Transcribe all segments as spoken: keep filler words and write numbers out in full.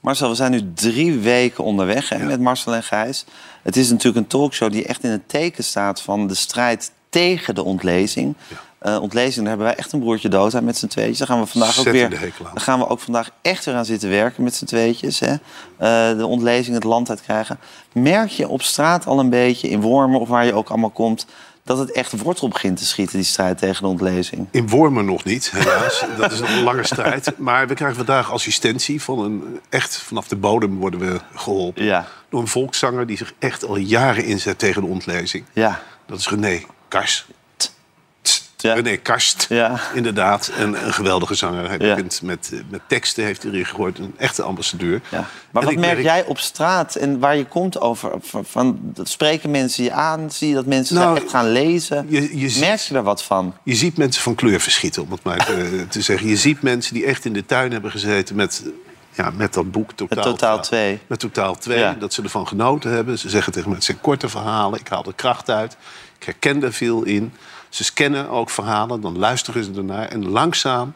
Marcel, we zijn nu drie weken onderweg, hè, ja. met Marcel en Gijs. Het is natuurlijk een talkshow die echt in het teken staat van de strijd tegen de ontlezing. Ja. Uh, ontlezing, daar hebben wij echt een broertje dood aan met z'n tweetjes. Daar gaan we vandaag ook weer, daar gaan we ook vandaag echt weer aan zitten werken met z'n tweetjes. Hè. Uh, de ontlezing het land uit krijgen. Merk je op straat al een beetje, in Wormen of waar je ook allemaal komt, dat het echt wortel begint te schieten, die strijd tegen de ontlezing? In Wormen nog niet, helaas. Dat is een lange strijd. Maar we krijgen vandaag assistentie van een... Echt, vanaf de bodem worden we geholpen. Ja. Door een volkszanger die zich echt al jaren inzet tegen de ontlezing. Ja. Dat is René Karst. Ja. René Karst, ja. inderdaad. En een geweldige zanger. Hij ja. begint met, met teksten, heeft hij erin gehoord. Een echte ambassadeur. Ja. Maar en wat merk jij op straat en waar je komt over? Van, spreken mensen je aan? Zie je dat mensen nou, echt gaan lezen? Je, je merk ziet, je daar wat van? Je ziet mensen van kleur verschieten, om het maar te, te zeggen. Je ziet mensen die echt in de tuin hebben gezeten met... Ja, met dat boek Totaal twee. Met Totaal twee, ja. dat ze ervan genoten hebben. Ze zeggen tegen me, het zijn korte verhalen. Ik haal de kracht uit. Ik herken daar veel in. Ze scannen ook verhalen, dan luisteren ze ernaar. En langzaam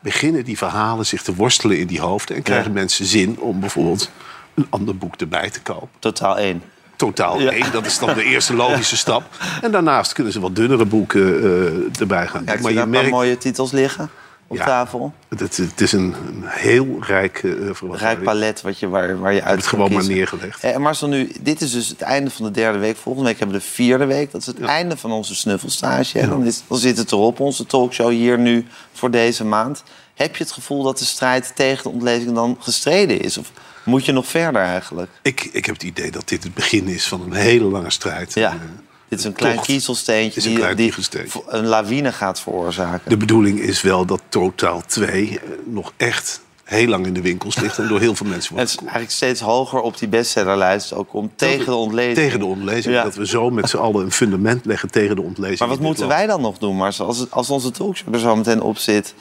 beginnen die verhalen zich te worstelen in die hoofden. En krijgen ja. mensen zin om bijvoorbeeld een ander boek erbij te kopen. Totaal één. Totaal ja. één, dat is dan de eerste logische ja. stap. En daarnaast kunnen ze wat dunnere boeken uh, erbij gaan. Kijk, maar je daar merkt... mooie titels liggen? Op ja, tafel? Het, het is een, een heel rijk... Uh, rijk palet wat je, waar, waar je uit het gewoon kiezen. Maar neergelegd. En Marcel, nu, dit is dus het einde van de derde week. Volgende week hebben we de vierde week. Dat is het ja. einde van onze snuffelstage. Ja. Dan, dan zit het erop, onze talkshow hier nu voor deze maand. Heb je het gevoel dat de strijd tegen de ontlezing dan gestreden is? Of moet je nog verder eigenlijk? Ik, ik heb het idee dat dit het begin is van een hele lange strijd. Ja. En, uh, Dit is een klein Tocht. kiezelsteentje een die, klein die een lawine gaat veroorzaken. De bedoeling is wel dat Totaal twee nog echt heel lang in de winkels ligt... en door heel veel mensen wordt gekocht. Het is eigenlijk steeds hoger op die bestsellerlijst ook om tegen de ontlezing. Tegen de ontlezing, ja. dat we zo met z'n allen een fundament leggen tegen de ontlezing. Maar wat moeten land. wij dan nog doen, Marcel? Als, als onze talkshow er zo meteen op zit...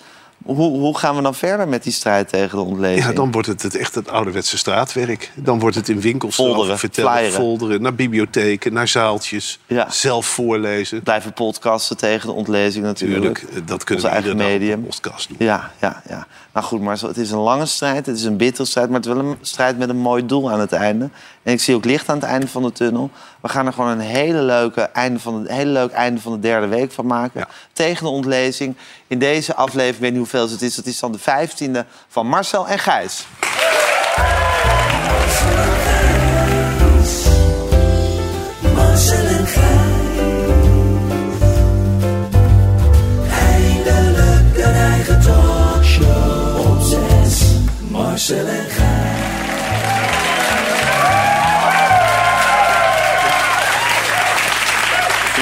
Hoe, hoe gaan we dan verder met die strijd tegen de ontlezing? Ja, dan wordt het, het echt het ouderwetse straatwerk. Dan wordt het in winkels folderen, vertellen, flyeren. folderen, naar bibliotheken, naar zaaltjes, ja. zelf voorlezen. Blijven podcasten tegen de ontlezing natuurlijk. Tuurlijk, dat kunnen Onze we eigen medium. podcast doen. Ja, ja, ja. Nou goed, Marcel, het is een lange strijd, het is een bittere strijd... maar het is wel een strijd met een mooi doel aan het einde. En ik zie ook licht aan het einde van de tunnel. We gaan er gewoon een hele leuke einde van de, hele leuk einde van de derde week van maken. Ja. Tegen de ontlezing. In deze aflevering, ik weet niet hoeveel het is... dat is dan de vijftiende van Marcel en Gijs. Marcel en Gijs. Eindelijk een eigen talkshow op zes. Marcel en Gijs.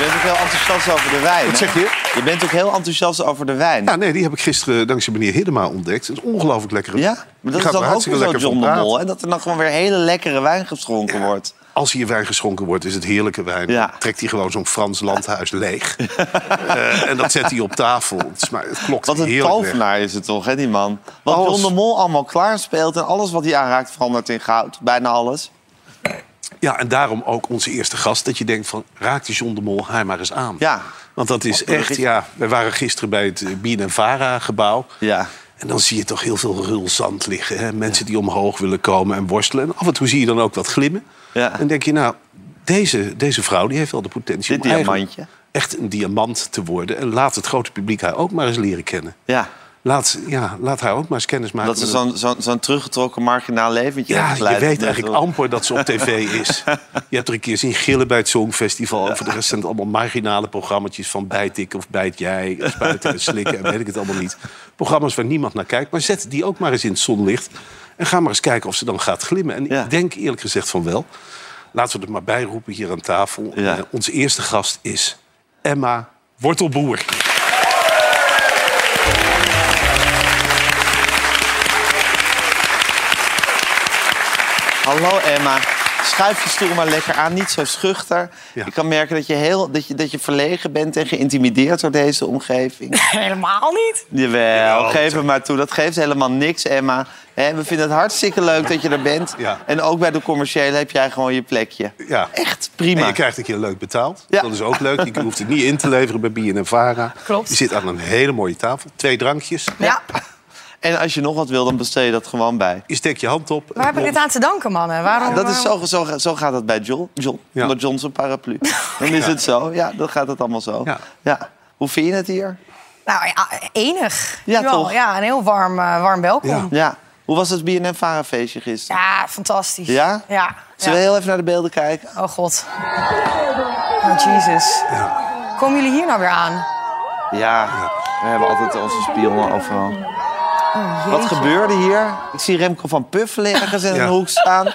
Je bent ook heel enthousiast over de wijn. Wat zeg je? Je bent ook heel enthousiast over de wijn. Ja, nee, die heb ik gisteren dankzij meneer Hiddema ontdekt. Dat is ongelooflijk lekker. Ja, maar dat is dan ook zo John de Mol, hè? Dat er dan gewoon weer hele lekkere wijn geschonken ja. wordt. Als hier wijn geschonken wordt, is het heerlijke wijn. Ja. Trekt hij gewoon zo'n Frans landhuis leeg. uh, en dat zet hij op tafel. Het, sma- het klokt heerlijk weg. Wat een tovenaar is het toch, hè, die man? Wat alles... John de Mol allemaal klaarspeelt en alles wat hij aanraakt verandert in goud. Bijna alles. Ja, en daarom ook onze eerste gast. Dat je denkt van, raak die John de Mol haar maar eens aan. Ja. Want dat is echt, ja... We waren gisteren bij het B N N VARA-gebouw. Ja. En dan zie je toch heel veel rulzand liggen. Hè? Mensen ja. die omhoog willen komen en worstelen. En af en toe zie je dan ook wat glimmen. Ja. En denk je, nou, deze, deze vrouw die heeft wel de potentie... Dit om diamantje. Echt een diamant te worden. En laat het grote publiek haar ook maar eens leren kennen. Ja. Laat, ja, laat haar ook maar eens kennis maken. Dat ze zo'n, zo'n, zo'n teruggetrokken marginaal leventje ja, heeft geleid. Je weet eigenlijk amper dat ze op tv is. Je hebt er een keer zien gillen bij het Songfestival. Over de rest zijn het allemaal marginale programma's van bijt ik of bijt jij. Of spuiten en slikken en weet ik het allemaal niet. Programma's waar niemand naar kijkt. Maar zet die ook maar eens in het zonlicht. En ga maar eens kijken of ze dan gaat glimmen. En ja. ik denk eerlijk gezegd van wel. Laten we er maar bij roepen hier aan tafel. Ja. Uh, onze eerste gast is Emma Wortelboer. Hallo Emma, schuif je stoel maar lekker aan, niet zo schuchter. Ja. Ik kan merken dat je, heel, dat, je, dat je verlegen bent en geïntimideerd door deze omgeving. Helemaal niet. Jawel, geef hem maar toe. Dat geeft helemaal niks, Emma. En we vinden het hartstikke leuk dat je er bent. Ja. En ook bij de commerciële heb jij gewoon je plekje. Ja. Echt prima. En je krijgt een keer leuk betaald. Ja. Dat is ook leuk. Je hoeft het niet in te leveren bij B N N VARA. Klopt. Je zit aan een hele mooie tafel. Twee drankjes. Ja. En als je nog wat wil, dan besteed je dat gewoon bij. Je steekt je hand op. Waar heb ik dit aan te danken, mannen? Waarom, dat is zo, zo, zo gaat dat bij John. John ja. Onder John's paraplu. Dan is ja. het zo. Ja, dan gaat het allemaal zo. Ja. Ja. Hoe vind je het hier? Nou, ja, enig. Ja, Jawel. toch? Ja, een heel warm, uh, warm welkom. Ja. Ja. Hoe was het B N N VARA feestje gisteren? Ja, fantastisch. Ja? Ja. Zullen we ja. heel even naar de beelden kijken? Oh, god. Oh, Jesus. Ja. Komen jullie hier nou weer aan? Ja, we hebben altijd onze spionnen overal. Oh, wat gebeurde hier? Ik zie Remco van Puffenleggers in ja. een hoek staan.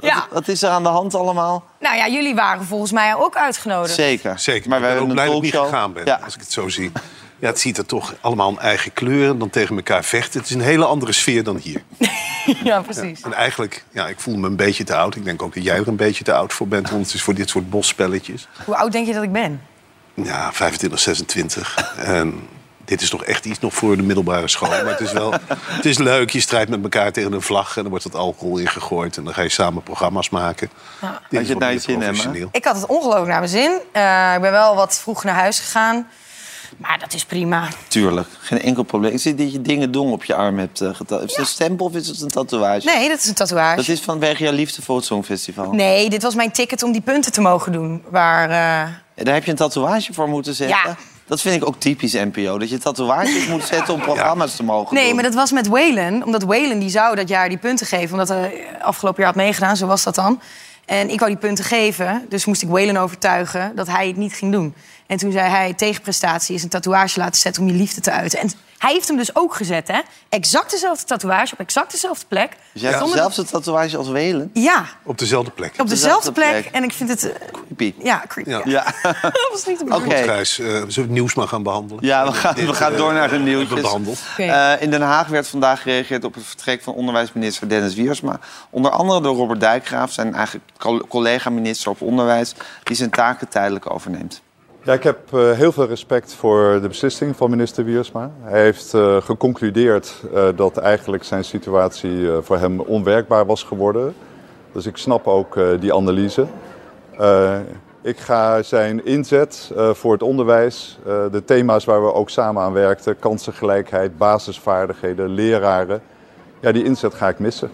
Ja. Wat, wat is er aan de hand allemaal? Nou ja, jullie waren volgens mij ook uitgenodigd. Zeker. Zeker. Maar we hebben ook blij dat ik niet gegaan ben, ja. als ik het zo zie. Ja, het ziet er toch allemaal een eigen kleuren, dan tegen elkaar vechten. Het is een hele andere sfeer dan hier. Ja, precies. Ja, en eigenlijk, ja, ik voel me een beetje te oud. Ik denk ook dat jij er een beetje te oud voor bent, want het is voor dit soort bosspelletjes. Hoe oud denk je dat ik ben? Ja, vijfentwintig, zesentwintig. En dit is toch echt iets nog voor de middelbare school. Maar het is wel, het is leuk. Je strijdt met elkaar tegen een vlag en er wordt wat alcohol ingegooid. En dan ga je samen programma's maken. Ja. Had je het naar je zin, Emma? Ik had het ongelooflijk naar mijn zin. Uh, ik ben wel wat vroeg naar huis gegaan. Maar dat is prima. Tuurlijk, geen enkel probleem. Ik zie dat je dingen dong op je arm hebt getatoeëerd. Is het ja. een stempel of is het een tatoeage? Nee, dat is een tatoeage. Dat is vanwege jouw liefde voor het Songfestival? Nee, dit was mijn ticket om die punten te mogen doen. Waar, uh... Daar heb je een tatoeage voor moeten zetten? Ja. Dat vind ik ook typisch N P O, dat je tatoeages moet zetten om programma's ja. te mogen nee, doen. Nee, maar dat was met Waylon. Omdat Waylon die zou dat jaar die punten geven. Omdat hij afgelopen jaar had meegedaan, zo was dat dan. En ik wou die punten geven, dus moest ik Waylon overtuigen dat hij het niet ging doen. En toen zei hij, tegenprestatie is een tatoeage laten zetten om je liefde te uiten. En hij heeft hem dus ook gezet, hè? Exact dezelfde tatoeage, op exact dezelfde plek. Dus jij hebt dezelfde tatoeage als Waylon? Ja. Op dezelfde plek? Op dezelfde plek. En ik vind het... Uh, creepy. Ja, creepy. Ja. Ja. Dat was niet de bedoeling. Oké, Gijs, uh, zullen we het nieuws maar gaan behandelen? Ja, we gaan, we gaan door naar de nieuwtjes. Okay. Uh, in Den Haag werd vandaag gereageerd op het vertrek van onderwijsminister Dennis Wiersma. Onder andere door Robert Dijkgraaf, zijn eigen collega-minister op onderwijs, die zijn taken tijdelijk overneemt. Ja, ik heb uh, heel veel respect voor de beslissing van minister Wiersma. Hij heeft uh, geconcludeerd uh, dat eigenlijk zijn situatie uh, voor hem onwerkbaar was geworden. Dus ik snap ook uh, die analyse. Uh, ik ga zijn inzet uh, voor het onderwijs, uh, de thema's waar we ook samen aan werkten, kansengelijkheid, basisvaardigheden, leraren. Ja, die inzet ga ik missen.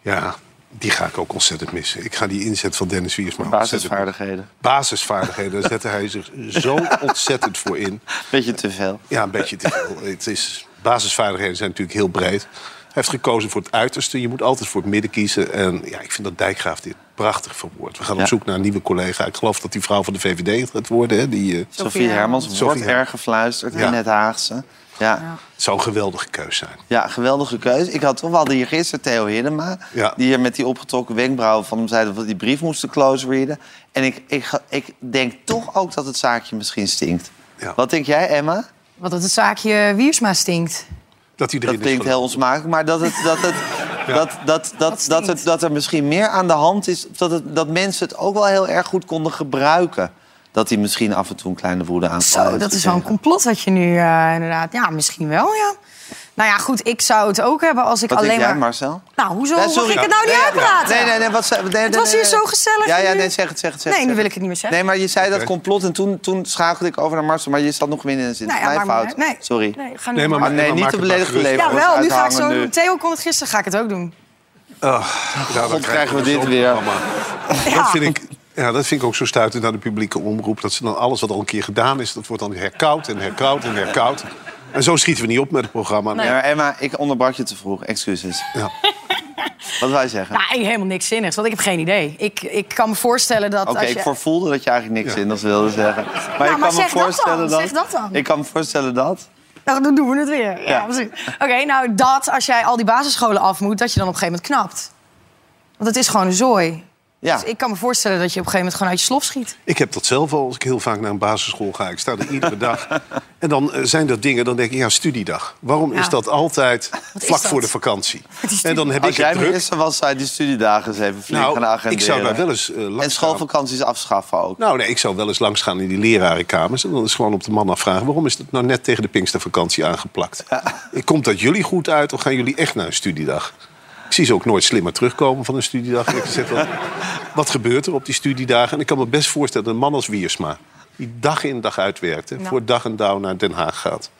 Ja. Die ga ik ook ontzettend missen. Ik ga die inzet van Dennis Wiersma Basisvaardigheden. Basisvaardigheden, daar zette hij zich zo ontzettend voor in. Beetje te veel. Ja, een beetje te veel. Het is, basisvaardigheden zijn natuurlijk heel breed. Hij heeft gekozen voor het uiterste. Je moet altijd voor het midden kiezen. En ja, ik vind dat Dijkgraaf dit prachtig verwoord. We gaan ja. op zoek naar een nieuwe collega. Ik geloof dat die vrouw van de V V D gaat worden. Hè? Die, uh... Sophie Hermans wordt erg gefluisterd ja. in het Haagse. Ja. Ja. Het zou een geweldige keus zijn. Ja, geweldige keus. Ik had toch wel hier gisteren Theo Hiddema... Ja. die hier met die opgetrokken wenkbrauwen van hem zei... dat we die brief moesten close readen. En ik, ik, ik denk toch ook dat het zaakje misschien stinkt. Ja. Wat denk jij, Emma? Wat dat het zaakje Wiersma stinkt. Dat, dat klinkt geluid. heel onsmakelijk, maar dat, het, dat, het, ja. dat, dat, dat, dat, het, dat er misschien meer aan de hand is... Dat, het, dat mensen het ook wel heel erg goed konden gebruiken... dat hij misschien af en toe een kleine woede aanval. Zo, dat is wel een complot dat je nu uh, inderdaad... Ja, misschien wel, ja. Nou ja, goed, ik zou het ook hebben als ik wat alleen denk jij, maar... Marcel? Nou, hoezo nee, mag ik het nou niet nee, uitpraten? Nee, nee, nee, wat, nee, nee, het was hier zo gezellig. Ja, ja, nee, zeg het, zeg het. Zeg nee, nu wil ik het niet meer zeggen. Nee, maar je zei okay. dat complot en toen, toen schakelde ik over naar Marcel... maar je zat nog meer in de zin. Nee, ja, mijn fout. Nee. Sorry. Nee, ga nu nee, maar, maar, maar, nee niet te beledigd leven. Ja, wel, nu ga ik zo doen. Theo kon het gisteren, ga ik het ook doen. Oh, dan krijgen we dit weer. Dat vind ik... Ja, dat vind ik ook zo stuitend naar de publieke omroep. Dat ze dan alles wat al een keer gedaan is, dat wordt dan herkoud en herkoud en herkoud. En zo schieten we niet op met het programma. Nee. Ja, Emma, ik onderbrak je te vroeg. Excuses. Ja. Wat wil je zeggen? Nou, helemaal niks zinnigs, want ik heb geen idee. Ik, ik kan me voorstellen dat... Oké, okay, je... ik voorvoelde dat je eigenlijk niks ja. zinnigs wilde zeggen. Maar, nou, ik maar kan zeg, me voorstellen dat dan, dat... zeg dat dan. Ik kan me voorstellen dat... Nou, dan doen we het weer. Ja, ja. Precies. Oké, okay, nou, dat als jij al die basisscholen af moet, dat je dan op een gegeven moment knapt. Want het is gewoon een zooi. Ja. Dus ik kan me voorstellen dat je op een gegeven moment gewoon uit je slof schiet. Ik heb dat zelf al, als ik heel vaak naar een basisschool ga. Ik sta er iedere dag. En dan uh, zijn dat dingen, dan denk ik, ja, studiedag. Waarom ja. is dat altijd Wat vlak dat? voor de vakantie? En dan heb als ik jij het minister was, zou je die studiedagen eens even flink nou, gaan agenderen. Ik zou daar wel eens uh, langs En schoolvakanties gaan. afschaffen ook. Nou, nee, ik zou wel eens langs gaan in die lerarenkamers. En dan is gewoon op de man afvragen, waarom is dat nou net tegen de Pinkstervakantie aangeplakt? Ja. Komt dat jullie goed uit of gaan jullie echt naar een studiedag? Ik zie ze ook nooit slimmer terugkomen van een studiedag. En ik zeg, wat, wat gebeurt er op die studiedagen? En ik kan me best voorstellen dat een man als Wiersma... die dag in dag uitwerkte, nou. voor dag en dauw naar Den Haag gaat...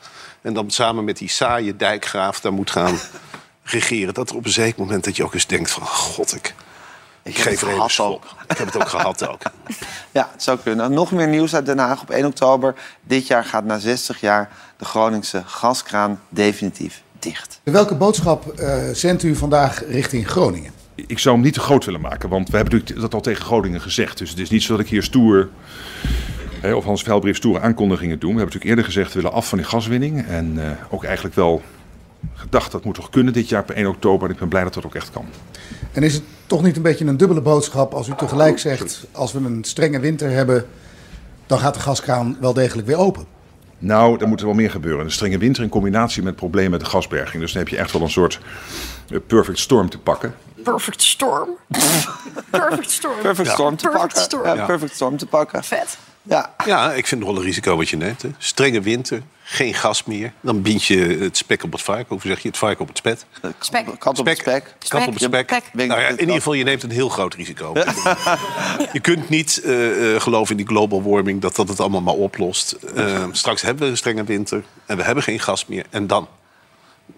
en dan samen met die saaie Dijkgraaf daar moet gaan regeren. Dat er op een zeker moment dat je ook eens denkt van... God, ik, ik, ik geef er even schop. Ik heb het ook gehad ook. Ja, het zou kunnen. Nog meer nieuws uit Den Haag op één oktober. Dit jaar gaat na zestig jaar de Groningse gaskraan definitief dicht. Welke boodschap uh, zendt u vandaag richting Groningen? Ik zou hem niet te groot willen maken, want we hebben natuurlijk dat al tegen Groningen gezegd. Dus het is niet zo dat ik hier stoer, hè, of Hans Velbrief stoere aankondigingen doen. We hebben natuurlijk eerder gezegd, we willen af van die gaswinning. En uh, ook eigenlijk wel gedacht, dat moet toch kunnen dit jaar op één oktober. En ik ben blij dat dat ook echt kan. En is het toch niet een beetje een dubbele boodschap als u tegelijk zegt... als we een strenge winter hebben, dan gaat de gaskraan wel degelijk weer open? Nou, er moet er wel meer gebeuren. Een strenge winter in combinatie met problemen met de gasberging. Dus dan heb je echt wel een soort perfect storm te pakken. Perfect storm? Perfect storm. Perfect storm te pakken. Perfect storm te pakken. Vet. Ja. Ja, ik vind het wel een risico wat je neemt. Hè. Strenge winter, geen gas meer. Dan bind je het spek op het varken. Of zeg je het varken op het spet? Spek. Kat op het spek. Kat op het spek. spek. Nou ja, in ieder geval, je neemt een heel groot risico. Ja. Je kunt niet uh, geloven in die global warming, dat dat het allemaal maar oplost. Uh, straks hebben we een strenge winter en we hebben geen gas meer. En dan?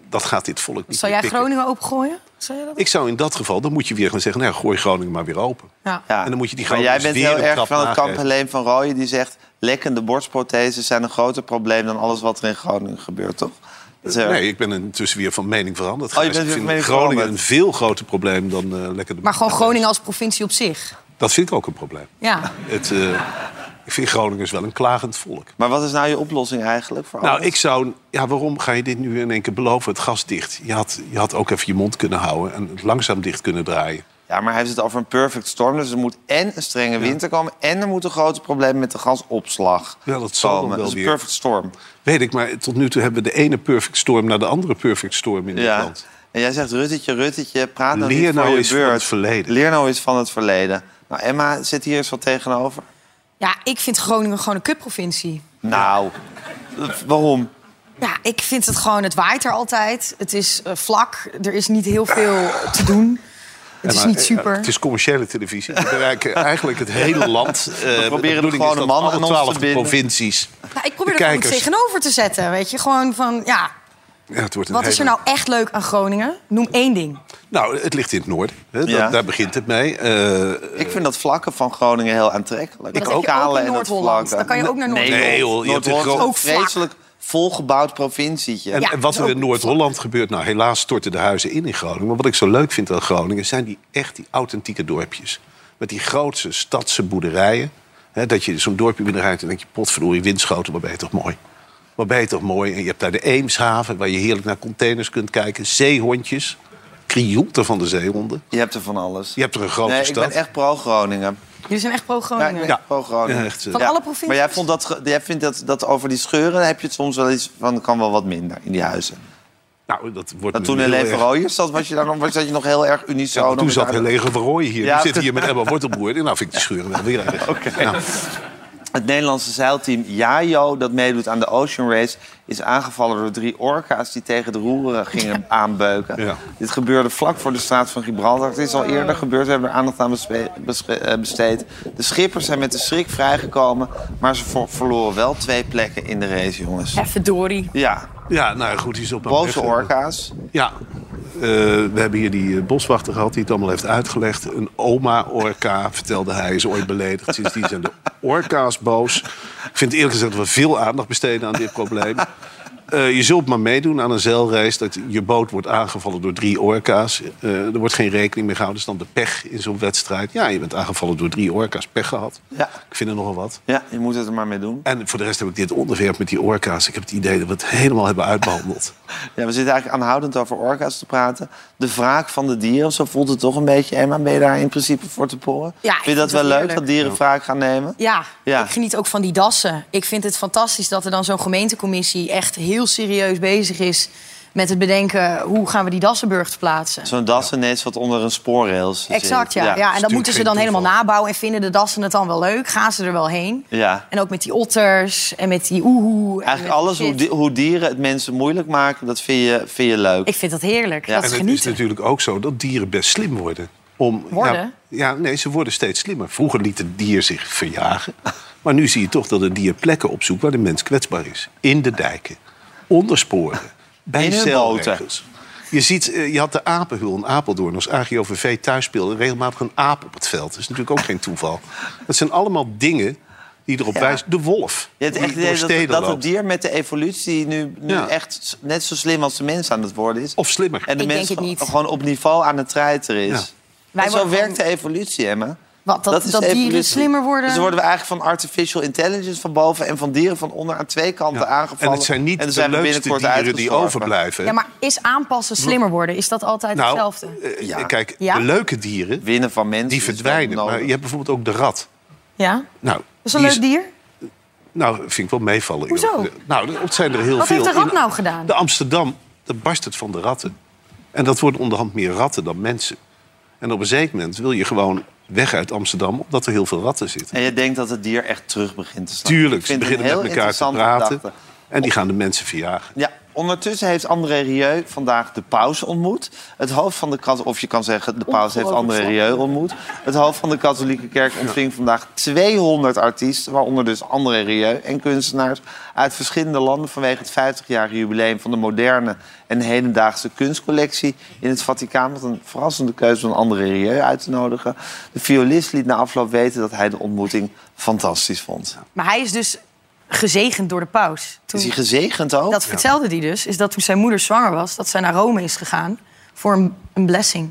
Dat gaat dit volk niet. Zou jij pikken. Groningen opengooien? Zou jij dat ik zou in dat geval, dan moet je weer gaan zeggen... nou, gooi Groningen maar weer open. Ja. En dan moet je die maar jij bent heel erg van het kamp Helene van Rooijen... die zegt, lekkende borstprotheses zijn een groter probleem... dan alles wat er in Groningen gebeurt, toch? Zo. Nee, ik ben intussen weer van mening veranderd. Oh, je bent ik vind Groningen veranderd. Een veel groter probleem dan uh, lekkende... Maar gewoon Groningen als provincie op zich? Dat vind ik ook een probleem. Ja. Het, uh, ik vind Groningers wel een klagend volk. Maar wat is nou je oplossing eigenlijk? Voor nou, alles? Ik zou... Ja, waarom ga je dit nu in één keer beloven? Het gas dicht. Je had, je had ook even je mond kunnen houden en het langzaam dicht kunnen draaien. Ja, maar hij heeft het over een perfect storm. Dus er moet en een strenge winter ja. komen... en er moet een grote probleem met de gasopslag ja, dat zal komen. Dan wel dat is een perfect storm. Weet ik, maar tot nu toe hebben we de ene perfect storm... naar de andere perfect storm in dit ja. land. En jij zegt, Ruttetje, Ruttetje, praat nou Leer niet nou voor eens je beurt. Van het verleden. Leer nou eens van het verleden. Nou, Emma zit hier eens wat tegenover. Ja, ik vind Groningen gewoon een kutprovincie. Nou, waarom? Ja, ik vind het gewoon, het waait er altijd. Het is uh, vlak, er is niet heel veel te doen. Het Emma, is niet super. Het is commerciële televisie. We bereiken eigenlijk het hele land. Uh, we proberen de gewone man en twaalf provincies. Nou, ik probeer er goed tegenover te zetten, weet je. Gewoon van, ja... Ja, het wordt een Wat hele... is er nou echt leuk aan Groningen? Noem één ding. Nou, het ligt in het noorden. Hè? Ja. Daar begint het mee. Uh, ik vind dat vlakken van Groningen heel aantrekkelijk. Ik dat ook. Heb je ook in Noord-Holland. Dan kan je ook naar Noord-Holland. Nee, joh, je hebt een groot, vreselijk volgebouwd provincietje. En, ja, en wat er in Noord-Holland gebeurt... Nou, helaas storten de huizen in in Groningen. Maar wat ik zo leuk vind aan Groningen... zijn die echt die authentieke dorpjes. Met die grootste stadse boerderijen. Hè, dat je zo'n dorpje binnenrijdt en denk je... potverdorie, windschoten, maar ben je toch mooi. Maar ben je toch mooi. En je hebt daar de Eemshaven... waar je heerlijk naar containers kunt kijken. Zeehondjes. Krioelten van de zeehonden. Je hebt er van alles. Je hebt er een grote nee, stad. Nee, ik ben echt pro-Groningen. Jullie zijn echt pro-Groningen? Ja, ja. pro-Groningen. Ja, echt, uh, van ja. alle provincies? Maar jij, vond dat, jij vindt dat, dat over die scheuren... Dan heb je het soms wel iets van... kan wel wat minder in die huizen. Nou, dat wordt dat toen Helene van Rooijen zat, was je, dan, was je nog heel erg unisono. Ja, toen zat Helene van Rooijen hier. Ja. Die zit hier met Emma Wortelboer. Nou, vind ik de scheuren wel weer erg. Okay. Nou. Het Nederlandse zeilteam Yayo, dat meedoet aan de Ocean Race... is aangevallen door drie orka's die tegen de roeren gingen aanbeuken. Ja. Dit gebeurde vlak voor de straat van Gibraltar. Het is al eerder gebeurd, we hebben er aandacht aan bespe- bespe- besteed. De schippers zijn met de schrik vrijgekomen... maar ze ver- verloren wel twee plekken in de race, jongens. Even dorie. Ja. Ja, nou goed, die is op een boze orka's. Ja. Uh, we hebben hier die boswachter gehad die het allemaal heeft uitgelegd. Een oma-orka, vertelde hij, is ooit beledigd. Sindsdien zijn de orka's boos. Ik vind eerlijk gezegd dat we veel aandacht besteden aan dit probleem. Uh, je zult maar meedoen aan een zeilrace dat je boot wordt aangevallen door drie orka's. Uh, er wordt geen rekening meer gehouden. Dat is dan de pech in zo'n wedstrijd. Ja, je bent aangevallen door drie orka's. Pech gehad. Ja. Ik vind er nogal wat. Ja, je moet het er maar mee doen. En voor de rest heb ik dit onderwerp met die orka's. Ik heb het idee dat we het helemaal hebben uitbehandeld. Ja, we zitten eigenlijk aanhoudend over orka's te praten. De wraak van de dieren, zo voelt het toch een beetje. Emma, ben je daar in principe voor te poren? Ja, vind je dat wel leuk, leuk dat dieren wraak gaan nemen? Ja, ja, ik geniet ook van die dassen. Ik vind het fantastisch dat er dan zo'n gemeentecommissie echt heel... heel serieus bezig is met het bedenken... hoe gaan we die dassenburg plaatsen. Zo'n dassennet wat onder een spoorrails zit. Exact, ja. ja. ja en dat moeten ze dan helemaal nabouwen... en vinden de dassen het dan wel leuk. Gaan ze er wel heen. Ja. En ook met die otters en met die oehoe. Eigenlijk alles hoe, di- hoe dieren het mensen moeilijk maken... dat vind je, vind je leuk. Ik vind dat heerlijk. Ja. Dat is en het genieten. Is natuurlijk ook zo dat dieren best slim worden. Om, worden? Nou, ja, nee, ze worden steeds slimmer. Vroeger liet het dier zich verjagen. Maar nu zie je toch dat het dier plekken opzoekt... waar de mens kwetsbaar is. In de dijken. ondersporen bij zeilregels. Je ziet, je had de apenhul in Apeldoorn. Als A G O V V thuis speelde, regelmatig een aap op het veld. Dat is natuurlijk ook geen toeval. Dat zijn allemaal dingen die erop ja. wijzen. De wolf. Je hebt echt het idee dat, dat het dier met de evolutie nu, nu ja. echt net zo slim als de mens aan het worden is. Of slimmer. En de Ik mens denk het niet. gewoon op niveau aan het treiteren is. Ja. Wij en zo werkt gewoon... de evolutie, Emma. Wat, dat dat, dat dieren slimmer worden? Dus dan worden we eigenlijk van artificial intelligence van boven... en van dieren van onder aan twee kanten ja. aangevallen. En het zijn niet en de zijn leukste dieren die overblijven. Ja, maar is aanpassen slimmer worden? Is dat altijd nou, hetzelfde? Uh, ja. Kijk, ja? de leuke dieren winnen van mensen, die verdwijnen. Maar je hebt bijvoorbeeld ook de rat. Ja? Nou, dat is een leuk is, dier? Nou, vind ik wel meevallen. Hoezo? Joh. Nou, dat zijn er heel Wat veel. Wat heeft de rat nou gedaan? De Amsterdam, daar barst het van de ratten. En dat worden onderhand meer ratten dan mensen. En op een zeker moment wil je gewoon... weg uit Amsterdam, omdat er heel veel ratten zitten. En je denkt dat het dier echt terug begint te staan. Tuurlijk, ze beginnen met elkaar te praten. Gedachte. En die gaan de mensen verjagen. Ja, ondertussen heeft André Rieu vandaag de paus ontmoet. Het hoofd van de kat, of je kan zeggen, de paus heeft André Rieu ontmoet. Het hoofd van de katholieke kerk ontving vandaag tweehonderd artiesten... waaronder dus André Rieu en kunstenaars uit verschillende landen... vanwege het vijftigjarige jubileum van de moderne en hedendaagse kunstcollectie in het Vaticaan. Wat een verrassende keuze om André Rieu uit te nodigen. De violist liet na afloop weten dat hij de ontmoeting fantastisch vond. Maar hij is dus... gezegend door de paus. Toen, is hij gezegend ook? Dat vertelde hij dus, is dat toen zijn moeder zwanger was... dat zij naar Rome is gegaan voor een, een blessing.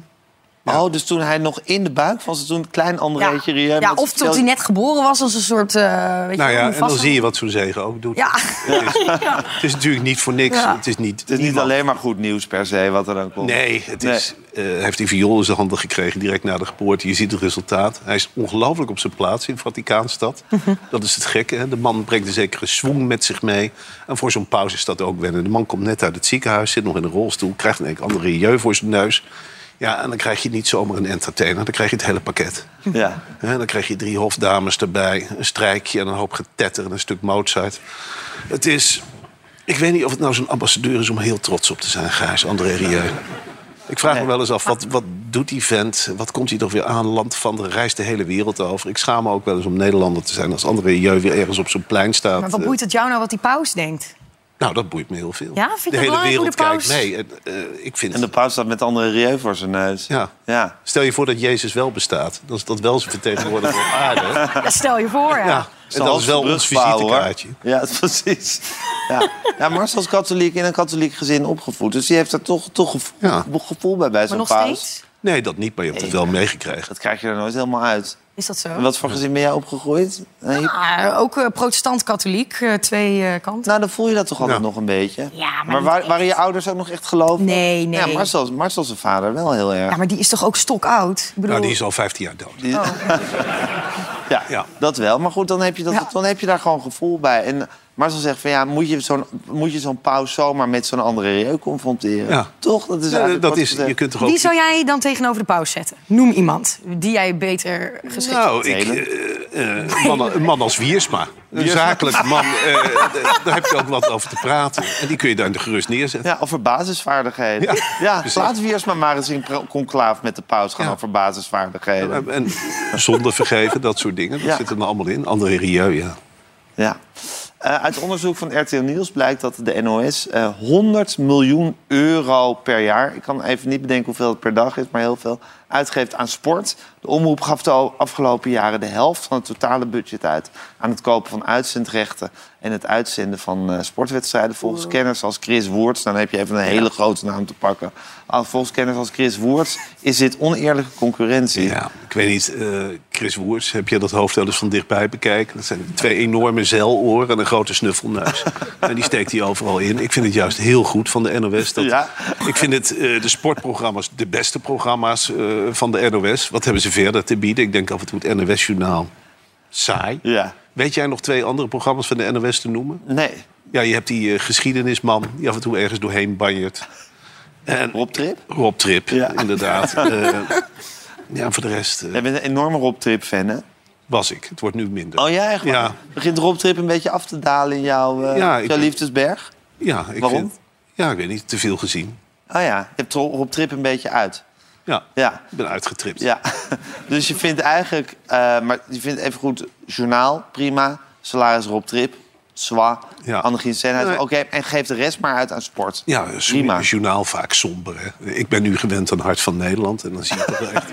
Ja. Oh, dus toen hij nog in de buik was, toen een klein Andréetje... Ja, ja of vertelde... toen hij net geboren was als een soort... Uh, weet nou ja, en dan zie je wat zo'n zegen ook doet. Ja. Ja. Het, is, het is natuurlijk niet voor niks. Ja. Het is niet, het is niet alleen maar goed nieuws per se wat er dan komt. Nee, het is, nee. Uh, heeft die viool in zijn handen gekregen direct na de geboorte. Je ziet het resultaat. Hij is ongelooflijk op zijn plaats in de Vaticaanstad. Mm-hmm. Dat is het gekke. Hè? De man brengt een zekere swing met zich mee. En voor zo'n pauze is dat ook wennen. De man komt net uit het ziekenhuis, zit nog in een rolstoel... krijgt een andere jeu voor zijn neus... Ja, en dan krijg je niet zomaar een entertainer, dan krijg je het hele pakket. Ja. En dan krijg je drie hofdames erbij, een strijkje en een hoop getetter en een stuk Mozart. Het is... Ik weet niet of het nou zo'n ambassadeur is om heel trots op te zijn, Gijs, André Rieu. Ik vraag nee. me wel eens af, wat, wat doet die vent? Wat komt hij toch weer aan? Land van de reist de hele wereld over. Ik schaam me ook wel eens om Nederlander te zijn als André Rieu weer ergens op zo'n plein staat. Maar wat boeit het jou nou wat die paus denkt? Nou, dat boeit me heel veel. Ja, vind de hele wereld de kijkt mee. En, uh, ik vind... en de paus staat met andere Rieu voor zijn neus. Ja. Ja. Stel je voor dat Jezus wel bestaat. Dan is dat wel zijn vertegenwoordiger op aarde. Ja, stel je voor, ja. ja. En dat is wel ons visitekaartje. Hoor. Ja, precies. Ja. Ja, Marcel is katholiek in een katholiek gezin opgevoed. Dus die heeft er toch, toch gevoel, ja. gevoel bij, bij zo'n paus. Maar nog steeds? Nee, dat niet, maar je hebt het wel meegekregen. Dat krijg je er nooit helemaal uit. Is dat zo? En wat voor gezin ben jij opgegroeid? Nou, ook uh, protestant-katholiek, uh, twee uh, kanten. Nou, dan voel je dat toch altijd ja. nog een beetje. Ja, maar maar waar, waren je ouders ook nog echt gelovig? Nee, nee. Ja, Marcel, Marcel zijn vader wel heel erg. Ja, maar die is toch ook stokoud? Ik bedoel... Nou, die is al vijftien jaar dood. Die... Oh. ja, ja, dat wel. Maar goed, dan heb je, dat, ja. dan heb je daar gewoon gevoel bij. En Marcel zegt van ja, moet je zo'n, moet je zo'n pauze zomaar met zo'n andere Rieu confronteren? Ja. Toch? Dat is ja, dat is, je kunt toch ook... Wie zou jij dan tegenover de pauze zetten? Noem iemand die jij beter geschikt nou, vindt. Nou, uh, uh, een, een man als Wiersma. Een zakelijk man. Uh, daar heb je ook wat over te praten. En die kun je daar gerust neerzetten. Ja, over basisvaardigheden. Ja, ja, laat Wiersma maar eens in conclaaf met de pauze gaan ja. over basisvaardigheden. Ja, en zonde vergeven, dat soort dingen. Dat ja. zit er allemaal in. André Rieu, ja. Ja. Uh, uit onderzoek van R T L Nieuws blijkt dat de N O S uh, honderd miljoen euro per jaar... ik kan even niet bedenken hoeveel het per dag is, maar heel veel... uitgeeft aan sport. De omroep gaf de afgelopen jaren de helft van het totale budget uit... aan het kopen van uitzendrechten en het uitzenden van uh, sportwedstrijden. Volgens kenners als Chris Woerts, dan heb je even een hele ja. grote naam te pakken... volgens kenners als Chris Woerts is dit oneerlijke concurrentie. Ja, ik weet niet, uh, Chris Woerts, heb je dat hoofd wel eens van dichtbij bekijken? Dat zijn twee enorme zeiloren en een grote snuffelneus. En die steekt hij overal in. Ik vind het juist heel goed van de N O S. Dat, ja. Ik vind het, uh, de sportprogramma's de beste programma's... Uh, van de N O S. Wat hebben ze verder te bieden? Ik denk af en toe het N O S-journaal. Saai. Ja. Weet jij nog twee andere programma's van de N O S te noemen? Nee. Ja, je hebt die uh, geschiedenisman die af en toe ergens doorheen banjert. En Rob Trip? Rob Trip, ja. inderdaad. uh, ja, voor de rest... Uh... Jij bent een enorme Rob Trip-fan, hè? Was ik. Het wordt nu minder. Oh ja, echt? Ja. Begint Rob Trip een beetje af te dalen in jouw, uh, ja, jouw liefdesberg? Ja, ik Waarom? Vind... Ja, ik weet niet. Te veel gezien. Oh ja, je hebt Rob Trip een beetje uit. Ja, ja, ik ben uitgetript. Ja. Dus je vindt eigenlijk... Uh, maar je vindt even goed journaal, prima. Salaris Rob Trip, zwa. ja. Handig iets zijn uit. Nee. Okay, en geef de rest maar uit aan sport. Ja, prima. Journaal vaak somber. Hè? Ik ben nu gewend aan Hart van Nederland. En dan zie je dat echt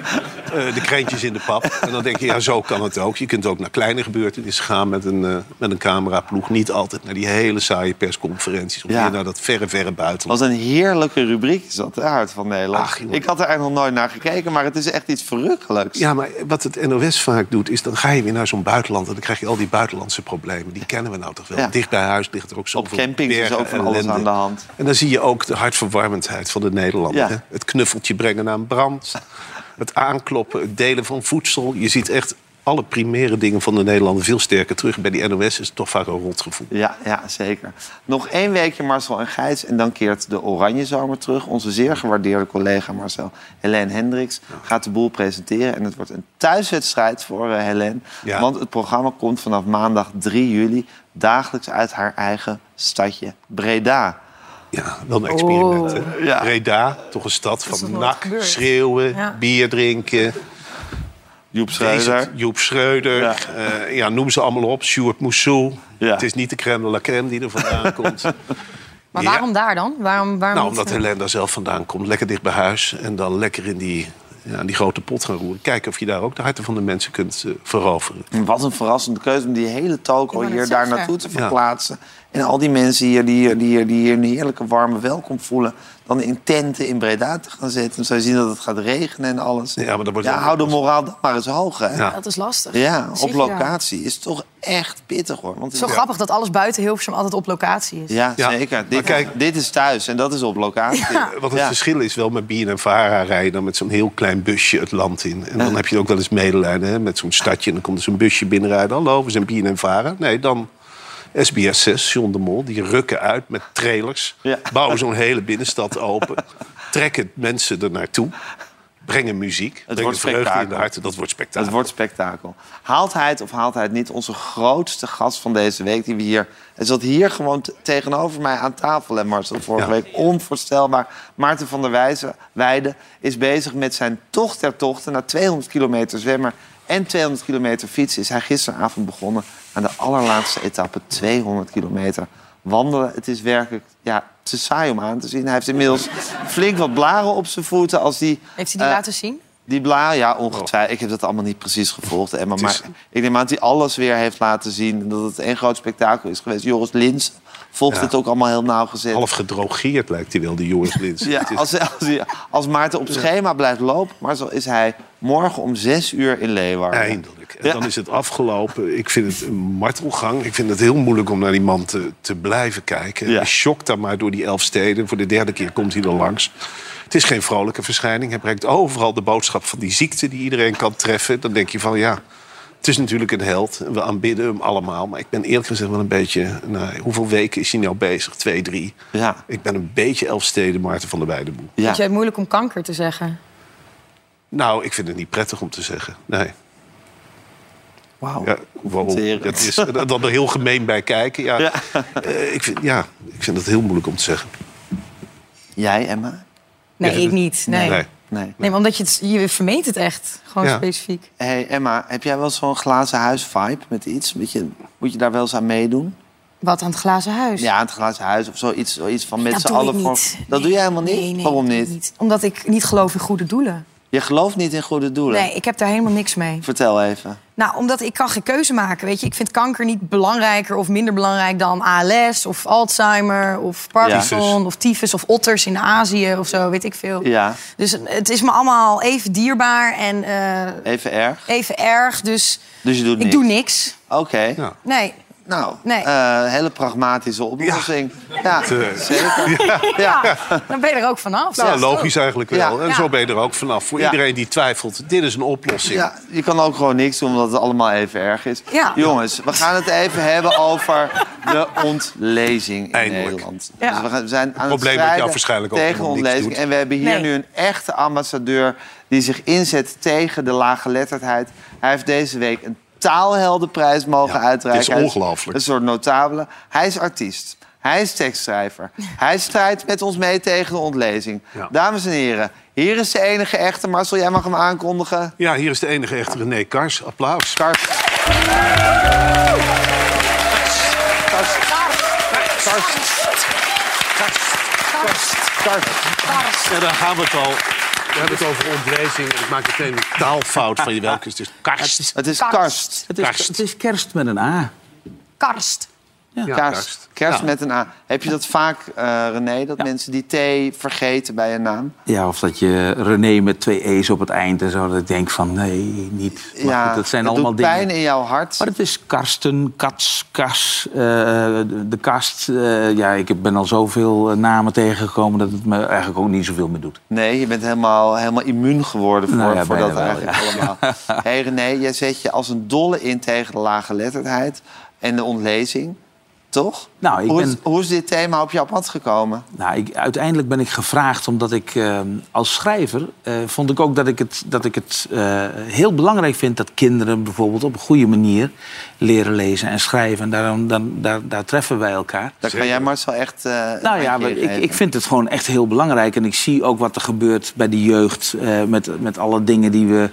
uh, de krentjes in de pap. En dan denk je, ja, zo kan het ook. Je kunt ook naar kleine gebeurtenissen gaan met een, uh, met een cameraploeg. Niet altijd naar die hele saaie persconferenties. Of ja. weer naar dat verre, verre buitenland. Wat een heerlijke rubriek is dat, Hart van Nederland. Ach, ik had er eigenlijk nog nooit naar gekeken, maar het is echt iets verrukkelijks. Ja, maar wat het N O S vaak doet, is dan ga je weer naar zo'n buitenland en dan krijg je al die buitenlandse problemen. Die kennen we nou toch wel. Ja. Dicht bij huis ligt er ook zoveel. Op camping is ook van alles aan de hand. En dan zie je ook de hartverwarmendheid van de Nederlander. Ja. Hè? Het knuffeltje brengen naar een brand. Het aankloppen, het delen van voedsel. Je ziet echt alle primaire dingen van de Nederlander veel sterker terug. Bij die N O S is het toch vaak een rotgevoel. Ja, ja, zeker. Nog één weekje Marcel en Gijs en dan keert de Oranjezomer terug. Onze zeer gewaardeerde collega Marcel, Helene Hendricks, gaat de boel presenteren. En het wordt een thuiswedstrijd voor uh, Helene. Ja. Want het programma komt vanaf maandag drie juli... dagelijks uit haar eigen stadje Breda. Ja, wel een experiment. Oh. Hè? Ja. Breda, toch een stad van nak, schreeuwen, ja. bier drinken. Joep Schreuder. Joep Schreuder. Ja. Uh, ja, noem ze allemaal op. Sjoerd Moussou. Ja. Het is niet de crème de la crème die er vandaan komt. Maar ja. waarom daar dan? Waarom, waarom nou, omdat Helene daar zelf vandaan komt. Lekker dicht bij huis. En dan lekker in die, ja, in die grote pot gaan roeren. Kijken of je daar ook de harten van de mensen kunt uh, veroveren. Wat een verrassende keuze om die hele toko hier daar zeggen. naartoe te verplaatsen. Ja. En al die mensen hier die hier, die hier die hier een heerlijke warme welkom voelen, dan in tenten in Breda te gaan zitten. Dan zou je zien dat het gaat regenen en alles. Ja, maar dat wordt ja hou de moraal dan maar eens hoog. Hè? Ja. Dat is lastig. Ja, op locatie is toch echt pittig, hoor. Want het is zo grappig dat alles buiten Hilversum altijd op locatie is. Ja, ja. zeker. Dit, kijk, dit is thuis en dat is op locatie. Ja. Wat het ja. verschil is wel met B N N VARA rijden dan met zo'n heel klein busje het land in. En dan ja. heb je ook wel eens medelijden, hè, met zo'n stadje. En dan komt er zo'n busje binnenrijden. Hallo, we zijn B N N VARA. Nee, dan S B S zes, John de Mol, die rukken uit met trailers. Ja. Bouwen zo'n hele binnenstad open. Trekken mensen er naartoe. Brengen muziek. Het wordt spektakel. In de harten. Dat wordt spektakel. Het wordt spektakel. Haalt hij het of haalt hij het niet? Onze grootste gast van deze week. Die we hier, hij zat hier gewoon t- tegenover mij aan tafel. En Marcel, vorige ja. week onvoorstelbaar. Maarten van der Weijden is bezig met zijn tocht ter tochten. Na tweehonderd kilometer zwemmer en tweehonderd kilometer fietsen is hij gisteravond begonnen aan de allerlaatste etappe, tweehonderd kilometer wandelen. Het is werkelijk ja, te saai om aan te zien. Hij heeft inmiddels flink wat blaren op zijn voeten. Als die, heeft hij die uh, laten zien? Die blaren, ja, ongetwijfeld. Ik heb dat allemaal niet precies gevolgd, Emma. Is... Maar ik neem aan dat hij alles weer heeft laten zien. Dat het een groot spektakel is geweest. Joris Lins volgt ja. het ook allemaal heel nauwgezet. Half gedrogeerd lijkt hij wel, die Joris Lins. ja, is... als, als, hij, als Maarten op schema blijft lopen, maar zo is hij morgen om zes uur in Leeuwarden. Eindelijk. En ja. dan is het afgelopen. Ik vind het een martelgang. Ik vind het heel moeilijk om naar die man te, te blijven kijken. Ja. Hij schokt dan maar door die elf steden. Voor de derde keer komt hij er langs. Het is geen vrolijke verschijning. Hij brengt overal de boodschap van die ziekte die iedereen kan treffen. Dan denk je van, ja, het is natuurlijk een held. We aanbidden hem allemaal. Maar ik ben eerlijk gezegd wel een beetje... Nou, hoeveel weken is hij nou bezig? Twee, drie. Ja. Ik ben een beetje Elfsteden Maarten van der Weijden. Ja. Vind jij het moeilijk om kanker te zeggen? Nou, ik vind het niet prettig om te zeggen. Nee. Wauw. Ja, wow. Dat is dan er heel gemeen bij kijken. Ja. Ja. Uh, ik vind, ja, ik vind het heel moeilijk om te zeggen. Jij, Emma? Nee, ja, ik niet. Nee. Nee. Nee. Nee, maar omdat je, het, je vermeed het echt. Gewoon ja. specifiek. Hey Emma, heb jij wel zo'n glazen huis-vibe met iets? Moet je, moet je daar wel eens aan meedoen? Wat, aan het glazen huis? Ja, aan het glazen huis of zoiets, zoiets van met z'n allen. Voor... Dat nee. doe jij helemaal niet? Nee, nee, waarom niet? niet? Omdat ik niet geloof in goede doelen. Je gelooft niet in goede doelen? Nee, ik heb daar helemaal niks mee. Vertel even. Nou, omdat ik kan geen keuze maken, weet je. Ik vind kanker niet belangrijker of minder belangrijk dan A L S of Alzheimer of Parkinson ja. of tyfus of otters in Azië of zo, weet ik veel. Ja. Dus het is me allemaal even dierbaar en... Uh, even erg? Even erg, dus, dus je doet ik niks. doe niks. Oké. Okay. Ja. Nee. Nou, nee. uh, hele pragmatische oplossing. Ja, ja. Uh, zeker. Ja. Ja. Ja. Dan ben je er ook vanaf. Nou, logisch eigenlijk wel. Ja. En ja. zo ben je er ook vanaf. Voor ja. iedereen die twijfelt, dit is een oplossing. Ja. Je kan ook gewoon niks doen, omdat het allemaal even erg is. Ja. Jongens, we gaan het even hebben over de ontlezing in Eindelijk. Nederland. Ja. Dus we zijn aan het, het strijden waarschijnlijk ook tegen ontlezing. En we hebben hier nee. nu een echte ambassadeur die zich inzet tegen de laaggeletterdheid. Hij heeft deze week een taalheldenprijs mogen ja, uitreiken. Dat is ongelooflijk. Een soort notabele. Hij is artiest. Hij is tekstschrijver. Hij strijdt met ons mee tegen de ontlezing. Ja. Dames en heren, hier is de enige echte. Marcel, jij mag hem aankondigen. Ja, hier is de enige echte René Karst. Applaus. Karst. Karst. Karst. Karst. Karst. Karst. Karst. Karst. Ja, daar gaan we het al. We hebben het over ontlezing. Ik maak meteen een taalfout van je welke. Het is Karst. Het is Karst. Het is, karst. Het is kerst met een A. Karst. Ja. Ja, kerst. Kerst, kerst ja. met een A. Heb je dat vaak, uh, René, dat ja. mensen die T vergeten bij een naam? Ja, of dat je René met twee E's op het eind en zo. Dat ik denk van, nee, niet. Maar ja, goed, dat zijn allemaal doet dingen. Pijn in jouw hart. Maar het is Karsten, Kats, Kas, uh, de Kast. Uh, ja, ik ben al zoveel namen tegengekomen dat het me eigenlijk ook niet zoveel meer doet. Nee, je bent helemaal, helemaal immuun geworden voor, nou ja, voor dat wel, eigenlijk ja. allemaal. Hé hey, René, jij zet je als een dolle in tegen de laaggeletterdheid en de ontlezing. Toch? Nou, ik hoe, is, ben... hoe is dit thema op jouw pad gekomen? Nou, ik, uiteindelijk ben ik gevraagd omdat ik uh, als schrijver... Uh, vond ik ook dat ik het, dat ik het uh, heel belangrijk vind... dat kinderen bijvoorbeeld op een goede manier leren lezen en schrijven. En daarom, dan, daar, daar treffen wij elkaar. Daar kan jij Marcel echt... Uh, nou ja, maar ik, ik vind het gewoon echt heel belangrijk. En ik zie ook wat er gebeurt bij de jeugd uh, met, met alle dingen die we...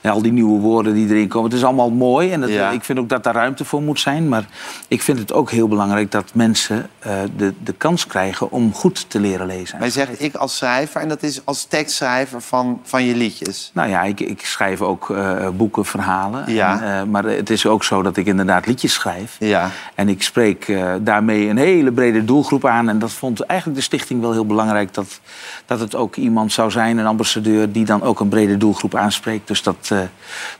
Ja, al die nieuwe woorden die erin komen. Het is allemaal mooi en het, ja. ik vind ook dat daar ruimte voor moet zijn. Maar ik vind het ook heel belangrijk dat mensen uh, de, de kans krijgen om goed te leren lezen. Maar je zegt ik als schrijver en dat is als tekstschrijver van, van je liedjes? Nou ja, ik, ik schrijf ook uh, boeken, verhalen. Ja. En, uh, maar het is ook zo dat ik inderdaad liedjes schrijf. Ja. En ik spreek uh, daarmee een hele brede doelgroep aan. En dat vond eigenlijk de stichting wel heel belangrijk. Dat, dat het ook iemand zou zijn, een ambassadeur, die dan ook een brede doelgroep aanspreekt. Dus dat... Uh,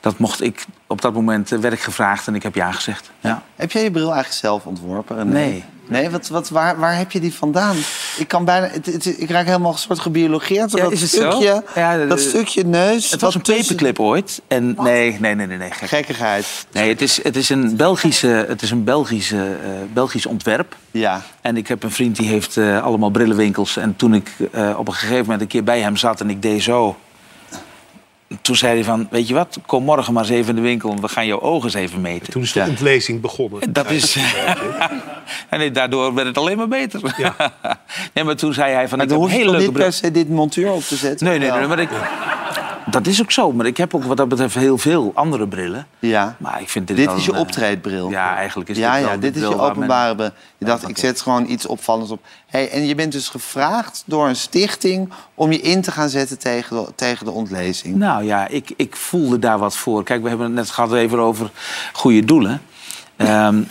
dat mocht ik op dat moment uh, werd ik gevraagd en ik heb ja gezegd. Ja. Heb jij je bril eigenlijk zelf ontworpen? René? Nee. Nee, wat, wat, waar, waar heb je die vandaan? Ik kan bijna, het, het, ik raak helemaal een soort gebiologeerd. Ja, dat, is het stukje, zo? Ja, dat stukje neus. Het was een tussen... paperclip ooit. En nee, nee, nee, nee, nee gek. Gekkigheid. Nee, het is, het is een Belgische, het is een Belgische, uh, Belgisch ontwerp. Ja. En ik heb een vriend die heeft uh, allemaal brillenwinkels. En toen ik uh, op een gegeven moment een keer bij hem zat en ik deed zo. Toen zei hij van, weet je wat, kom morgen maar eens even in de winkel... en we gaan jouw ogen eens even meten. En toen is de ja. ontlezing begonnen. Dat is... en nee, daardoor werd het alleen maar beter. Ja. nee, maar toen zei hij van... Maar ik heb een hele leuke bril. Niet dit montuur op te zetten? Nee, nee, nee maar ik... Ja. Dat is ook zo, maar ik heb ook wat dat betreft heel veel andere brillen. Ja. Maar ik vind dit dit dan, is je optreedbril. Ja, eigenlijk is ja, dit ja, wel dit is je openbare bril. Je dacht, ja, ik zet gewoon iets opvallends op. Hey, en je bent dus gevraagd door een stichting... om je in te gaan zetten tegen de, tegen de ontlezing. Nou ja, ik, ik voelde daar wat voor. Kijk, we hebben het net gehad even over goede doelen. Um, ja.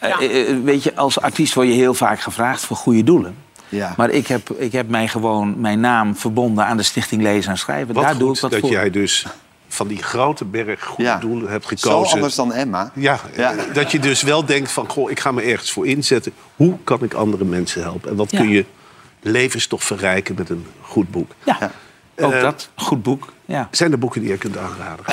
Ja. Uh, weet je, als artiest word je heel vaak gevraagd voor goede doelen. Ja. Maar ik heb, ik heb mij gewoon mijn naam verbonden aan de Stichting Lezen en Schrijven. Wat Daar goed doe ik wat dat voor. Jij dus van die grote berg goede ja. doelen hebt gekozen. Zo anders dan Emma. Ja, ja. Dat je dus wel denkt van, goh, ik ga me ergens voor inzetten. Hoe kan ik andere mensen helpen? En wat ja. kun je levens toch verrijken met een goed boek? Ja, ja. ook uh, dat. Goed boek. Ja. Zijn er boeken die je kunt aanraden?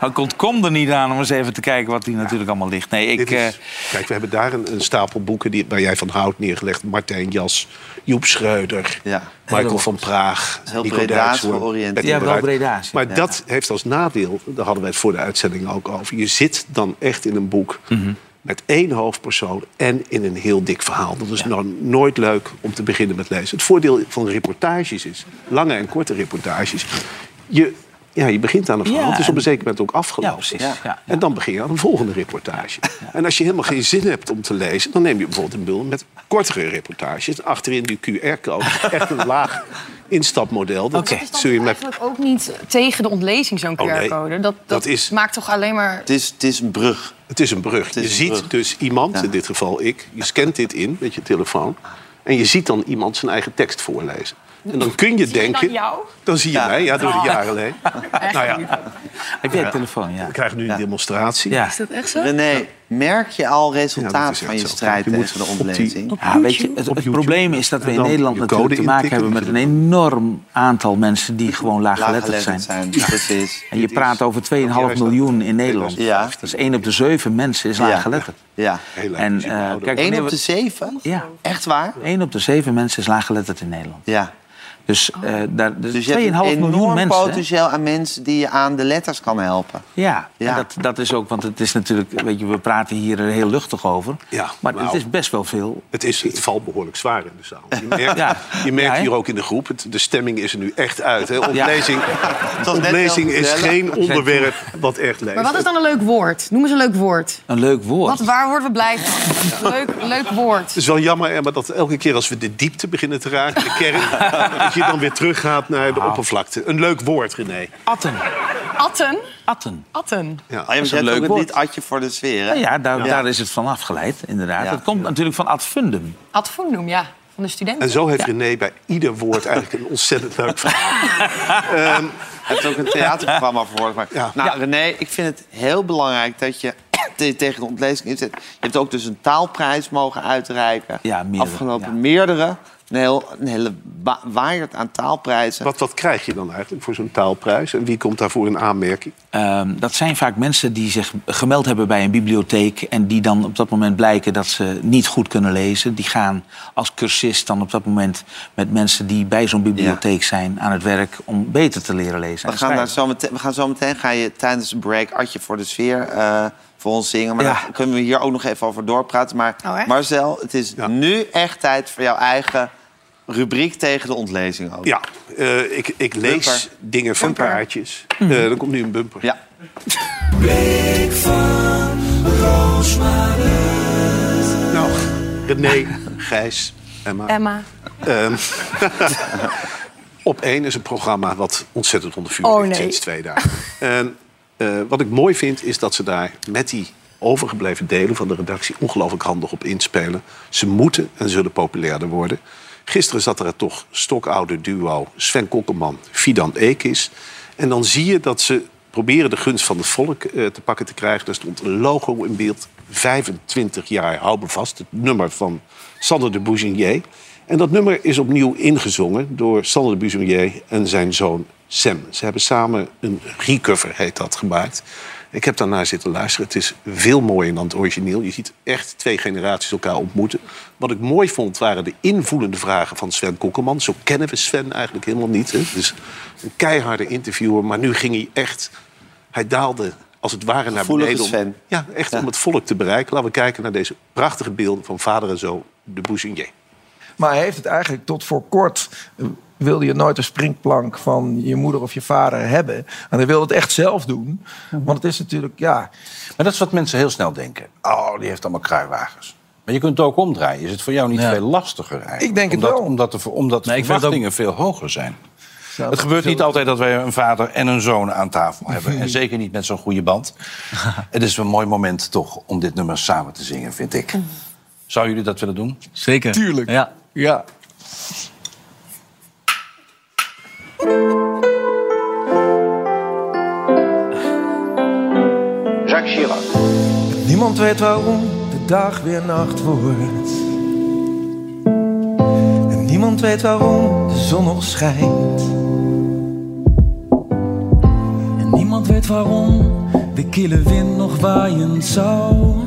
nou, ik ontkom er niet aan om eens even te kijken wat hier ja. natuurlijk allemaal ligt. Nee, ik, is, kijk, we hebben daar een, een stapel boeken die, waar jij van houdt neergelegd. Martijn Jas, Joep Schreuder, ja. Michael heel van Praag. Heel Breda's georiënteerd. Ja, wel Breda's. Ja. Maar ja. dat heeft als nadeel, daar hadden we het voor de uitzending ook over. Je zit dan echt in een boek mm-hmm. met één hoofdpersoon en in een heel dik verhaal. Dat is ja. nou nooit leuk om te beginnen met lezen. Het voordeel van reportages is, lange en korte reportages... je, ja, je begint aan een verhaal, ja, het is op een zeker moment ook afgelopen. Ja, ja, ja. En dan begin je aan een volgende reportage. Ja. En als je helemaal geen zin hebt om te lezen... dan neem je bijvoorbeeld een bundel met kortere reportages. Achterin die Q R-code, echt een laag instapmodel. Dat okay. zul je met... eigenlijk ook niet tegen de ontlezing, zo'n oh, Q R-code. Nee. Dat, dat, dat is... maakt toch alleen maar... Het is, het is een brug. Het is een brug. Is je een ziet brug. Dus iemand, ja. in dit geval ik... je scant dit in met je telefoon... en je ziet dan iemand zijn eigen tekst voorlezen. En dan kun je zie denken... Je dan, dan zie je ja. mij, ja, door de jaren heen. Oh. Nou ja. Heb jij een telefoon, ja. We krijgen nu ja. een demonstratie. Ja. Is dat echt zo? René, merk je al resultaat ja, van je strijd tegen de ontlezing? Ja, weet je, het, het probleem is dat we in Nederland natuurlijk te maken hebben... met een enorm aantal mensen die gewoon laaggeletterd zijn. zijn. Ja. Precies. En je praat over twee komma vijf miljoen in Nederland. Ja. Dus één op de zeven mensen is laaggeletterd. Ja. Ja. En, uh, kijk, één op de zeven? Ja. Echt waar? één op de zeven mensen is laaggeletterd in Nederland. Ja. Dus, uh, daar, dus, dus je hebt een enorm mensen, potentieel aan mensen die je aan de letters kan helpen. Ja, ja. En dat, dat is ook, want het is natuurlijk, weet je, we praten hier heel luchtig over. Ja, maar nou, het is best wel veel. Het, is, het valt behoorlijk zwaar in de zaal. Je merkt, ja. je merkt ja, hier ook in de groep, het, de stemming is er nu echt uit. Hè? Ontlezing, ja. ontlezing is geen onderwerp wat echt leest. Maar wat is dan een leuk woord? Noem eens een leuk woord. Een leuk woord? Wat, waar worden we blij van? Ja. Leuk, leuk woord. Het is wel jammer, Emma, dat elke keer als we de diepte beginnen te raken, de kern... dat je dan weer teruggaat naar de oh. oppervlakte. Een leuk woord, René. Atten. Atten? Atten. Atten. Ja, oh, je dat is een leuk woord. Niet atje voor de sfeer, hè? Ja, ja, daar, ja, daar is het van afgeleid, inderdaad. Ja. Dat komt ja. natuurlijk van ad fundum. Ad fundum, ja. Van de studenten. En zo heeft ja. René bij ieder woord eigenlijk een ontzettend leuk verhaal. Hij um, heeft ook een theaterprogramma voor gemaakt. Ja. Nou, ja. René, ik vind het heel belangrijk dat je... tegen de ontlezing inzet. Je hebt ook dus een taalprijs mogen uitreiken. Ja, meerdere, afgelopen ja. meerdere. Een, heel, een hele ba- waaiert aan taalprijzen. Wat, wat krijg je dan eigenlijk voor zo'n taalprijs? En wie komt daarvoor in aanmerking? Um, dat zijn vaak mensen die zich gemeld hebben bij een bibliotheek... en die dan op dat moment blijken dat ze niet goed kunnen lezen. Die gaan als cursist dan op dat moment met mensen die bij zo'n bibliotheek ja. zijn... aan het werk om beter te leren lezen. We gaan, daar zo meteen, we gaan zo meteen ga je tijdens de break Adje voor de sfeer... Uh, voor ons zingen, maar ja. daar kunnen we hier ook nog even over doorpraten. Maar oh, Marcel, het is ja. nu echt tijd voor jouw eigen rubriek tegen de ontlezing. Ook. Ja, uh, ik, ik lees bumper. dingen van bumper. paardjes. Mm-hmm. Uh, dan komt nu een bumper. Ja. Blik van Roosmalen. Nou, René, Gijs, Emma. Emma. Um, op één is een programma wat ontzettend onder vuur oh, ligt nee. sinds twee dagen. um, Uh, wat ik mooi vind, is dat ze daar met die overgebleven delen van de redactie... ongelooflijk handig op inspelen. Ze moeten en zullen populairder worden. Gisteren zat er het toch stokoude duo Sven Kockelmann, Fidan Ekis. En dan zie je dat ze proberen de gunst van het volk uh, te pakken te krijgen. Er stond een logo in beeld, vijfentwintig jaar, hou me vast. Het nummer van Sander de Bouginier. En dat nummer is opnieuw ingezongen door Sander de Bouginier en zijn zoon Sam. Ze hebben samen een recover, heet dat, gemaakt. Ik heb daarnaar zitten luisteren. Het is veel mooier dan het origineel. Je ziet echt twee generaties elkaar ontmoeten. Wat ik mooi vond waren de invoelende vragen van Sven Kockelmann. Zo kennen we Sven eigenlijk helemaal niet. Hè? Dus een keiharde interviewer, maar nu ging hij echt... Hij daalde als het ware naar beneden. Sven. Ja, echt ja. om het volk te bereiken. Laten we kijken naar deze prachtige beelden van vader en zoon, de Bouginier. Maar hij heeft het eigenlijk tot voor kort... wilde je nooit een springplank van je moeder of je vader hebben. En hij wil het echt zelf doen. Want het is natuurlijk, ja... Maar dat is wat mensen heel snel denken. Oh, die heeft allemaal kruiwagens. Maar je kunt het ook omdraaien. Is het voor jou niet ja. veel lastiger eigenlijk? Ik denk omdat, het wel. Omdat de, omdat de nee, verwachtingen ook... veel hoger zijn. Zou het gebeurt niet altijd dat wij een vader en een zoon aan tafel hebben. En zeker niet met zo'n goede band. Het is een mooi moment toch om dit nummer samen te zingen, vind ik. Zou jullie dat willen doen? Zeker. Tuurlijk. Ja. ja. Jacques Chirac. Niemand weet waarom de dag weer nacht wordt. En niemand weet waarom de zon nog schijnt. En niemand weet waarom de kille wind nog waaien zou.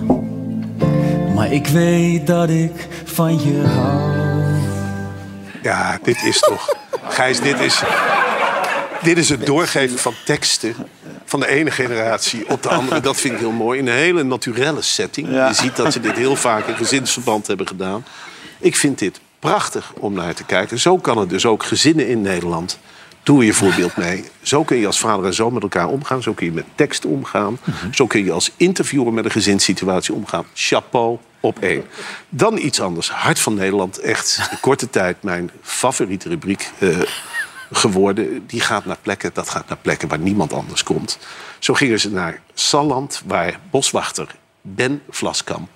Maar ik weet dat ik van je hou. Ja, dit is toch... Gijs, dit is, dit is het doorgeven van teksten van de ene generatie op de andere. Dat vind ik heel mooi. In een hele naturelle setting. Ja. Je ziet dat ze dit heel vaak in gezinsverband hebben gedaan. Ik vind dit prachtig om naar te kijken. Zo kan het dus ook. Gezinnen in Nederland, doe je voorbeeld mee. Zo kun je als vader en zoon met elkaar omgaan. Zo kun je met tekst omgaan. Zo kun je als interviewer met een gezinssituatie omgaan. Chapeau. Op één. Dan iets anders. Hart van Nederland. Echt in korte tijd mijn favoriete rubriek uh, geworden. Die gaat naar plekken. Dat gaat naar plekken waar niemand anders komt. Zo gingen ze naar Salland, waar boswachter Ben Vlaskamp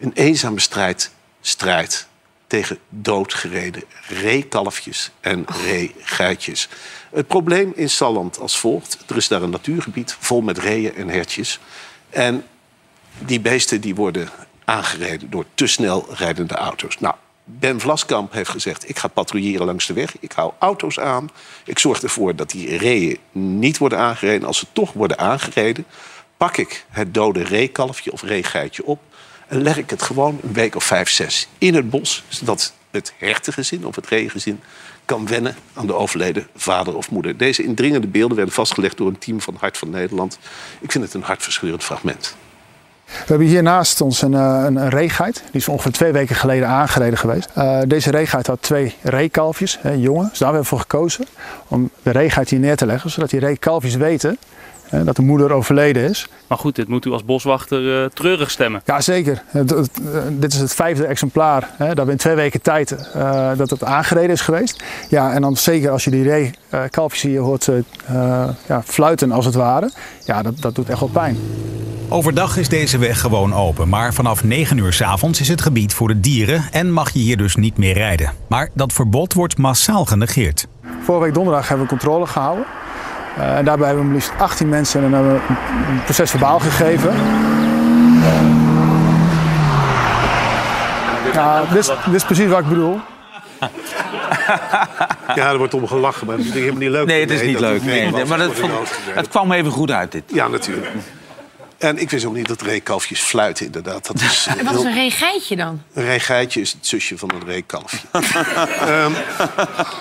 een eenzame strijd strijdt tegen doodgereden reekalfjes en reegeitjes. Het probleem in Salland als volgt. Er is daar een natuurgebied vol met reeën en hertjes. En die beesten die worden... aangereden door te snel rijdende auto's. Nou, Ben Vlaskamp heeft gezegd... ik ga patrouilleren langs de weg, ik hou auto's aan... ik zorg ervoor dat die reeën niet worden aangereden. Als ze toch worden aangereden... pak ik het dode reekalfje of reegeitje op... en leg ik het gewoon een week of vijf, zes in het bos... zodat het hertengezin of het reegezin... kan wennen aan de overleden vader of moeder. Deze indringende beelden werden vastgelegd door een team van Hart van Nederland. Ik vind het een hartverscheurend fragment. We hebben hier naast ons een, een, een reegeit. Die is ongeveer twee weken geleden aangereden geweest. Uh, deze reegeit had twee reekalfjes, hè, jongen. Dus daar hebben we voor gekozen om de reegeit hier neer te leggen. Zodat die reekalfjes weten hè, dat de moeder overleden is. Maar goed, dit moet u als boswachter uh, treurig stemmen. Ja, zeker. Het, het, het, dit is het vijfde exemplaar. Hè, dat we in twee weken tijd uh, dat het aangereden is geweest. Ja, en dan zeker als je die reekalfjes hier hoort uh, ja, fluiten als het ware. Ja, dat, dat doet echt wel pijn. Overdag is deze weg gewoon open, maar vanaf negen uur 's avonds is het gebied voor de dieren en mag je hier dus niet meer rijden. Maar dat verbod wordt massaal genegeerd. Vorige week donderdag hebben we controle gehouden. Uh, en daarbij hebben we liefst achttien mensen en hebben we een proces verbaal gegeven. Nou, dit, is, dit is precies wat ik bedoel. Ja, er wordt om gelachen, maar dat is helemaal niet leuk. Nee, het is niet leuk. Nee, nee, maar dat vond, het kwam even goed uit, dit. Ja, natuurlijk. En ik wist ook niet dat reekalfjes fluiten, inderdaad. Dat is en wat heel... is een reegeitje dan? Een reegeitje is het zusje van een reekalfje. um,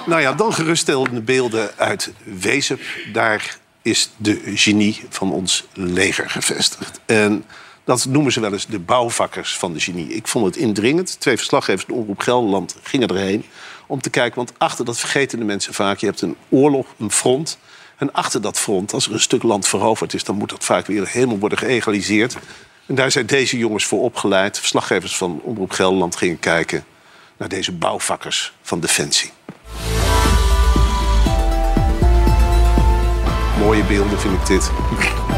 nou ja, dan geruststellende beelden uit Wezep. Daar is de genie van ons leger gevestigd. En dat noemen ze wel eens de bouwvakkers van de genie. Ik vond het indringend. Twee verslaggevers van Omroep Gelderland gingen erheen om te kijken. Want achter dat vergeten de mensen vaak. Je hebt een oorlog, een front... En achter dat front, als er een stuk land veroverd is... dan moet dat vaak weer helemaal worden geëgaliseerd. En daar zijn deze jongens voor opgeleid. Verslaggevers van Omroep Gelderland gingen kijken... naar deze bouwvakkers van Defensie. Mooie beelden vind ik dit.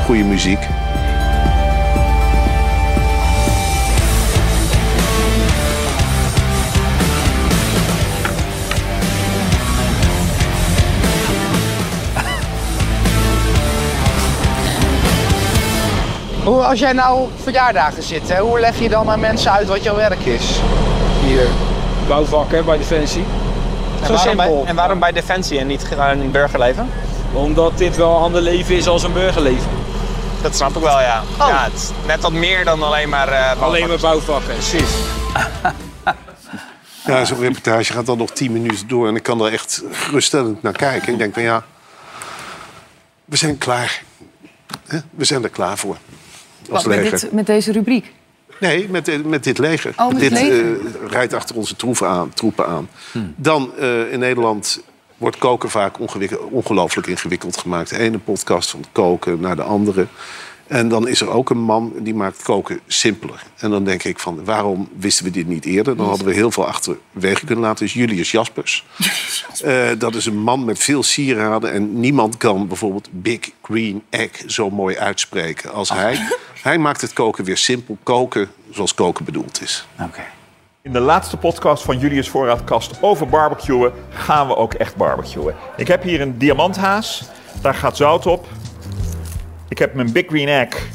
Goede muziek. Als jij nou verjaardagen zit, hè, hoe leg je dan aan mensen uit wat jouw werk is? Hier, bouwvakken bij Defensie. En zo simpel. Bij, en waarom bij Defensie en niet in burgerleven? Omdat dit wel een ander leven is als een burgerleven. Dat snap ik wel, ja. Oh. Ja, het is net wat meer dan alleen maar uh, bouwvakken. Alleen maar bouwvakken, precies. Ja, zo'n reportage gaat dan nog tien minuten door en ik kan er echt geruststellend naar kijken. Ik denk van ja, we zijn klaar. We zijn er klaar voor. Wat, met, dit, met deze rubriek? Nee, met, met dit leger. Oh, met dit leger? Uh, rijdt achter onze troepen aan. Troepen aan. Hm. Dan uh, in Nederland wordt koken vaak ongelooflijk ingewikkeld gemaakt. De ene podcast van koken naar de andere. En dan is er ook een man die maakt koken simpeler. En dan denk ik van, waarom wisten we dit niet eerder? Dan hadden we heel veel achterwege kunnen laten. Dus Julius Jaspers. Uh, dat is een man met veel sieraden. En niemand kan bijvoorbeeld Big Green Egg zo mooi uitspreken als hij. Hij maakt het koken weer simpel. Koken zoals koken bedoeld is. Oké. Okay. In de laatste podcast van Julius Voorraadkast over barbecuen... gaan we ook echt barbecuen. Ik heb hier een diamanthaas. Daar gaat zout op. Ik heb mijn Big Green Egg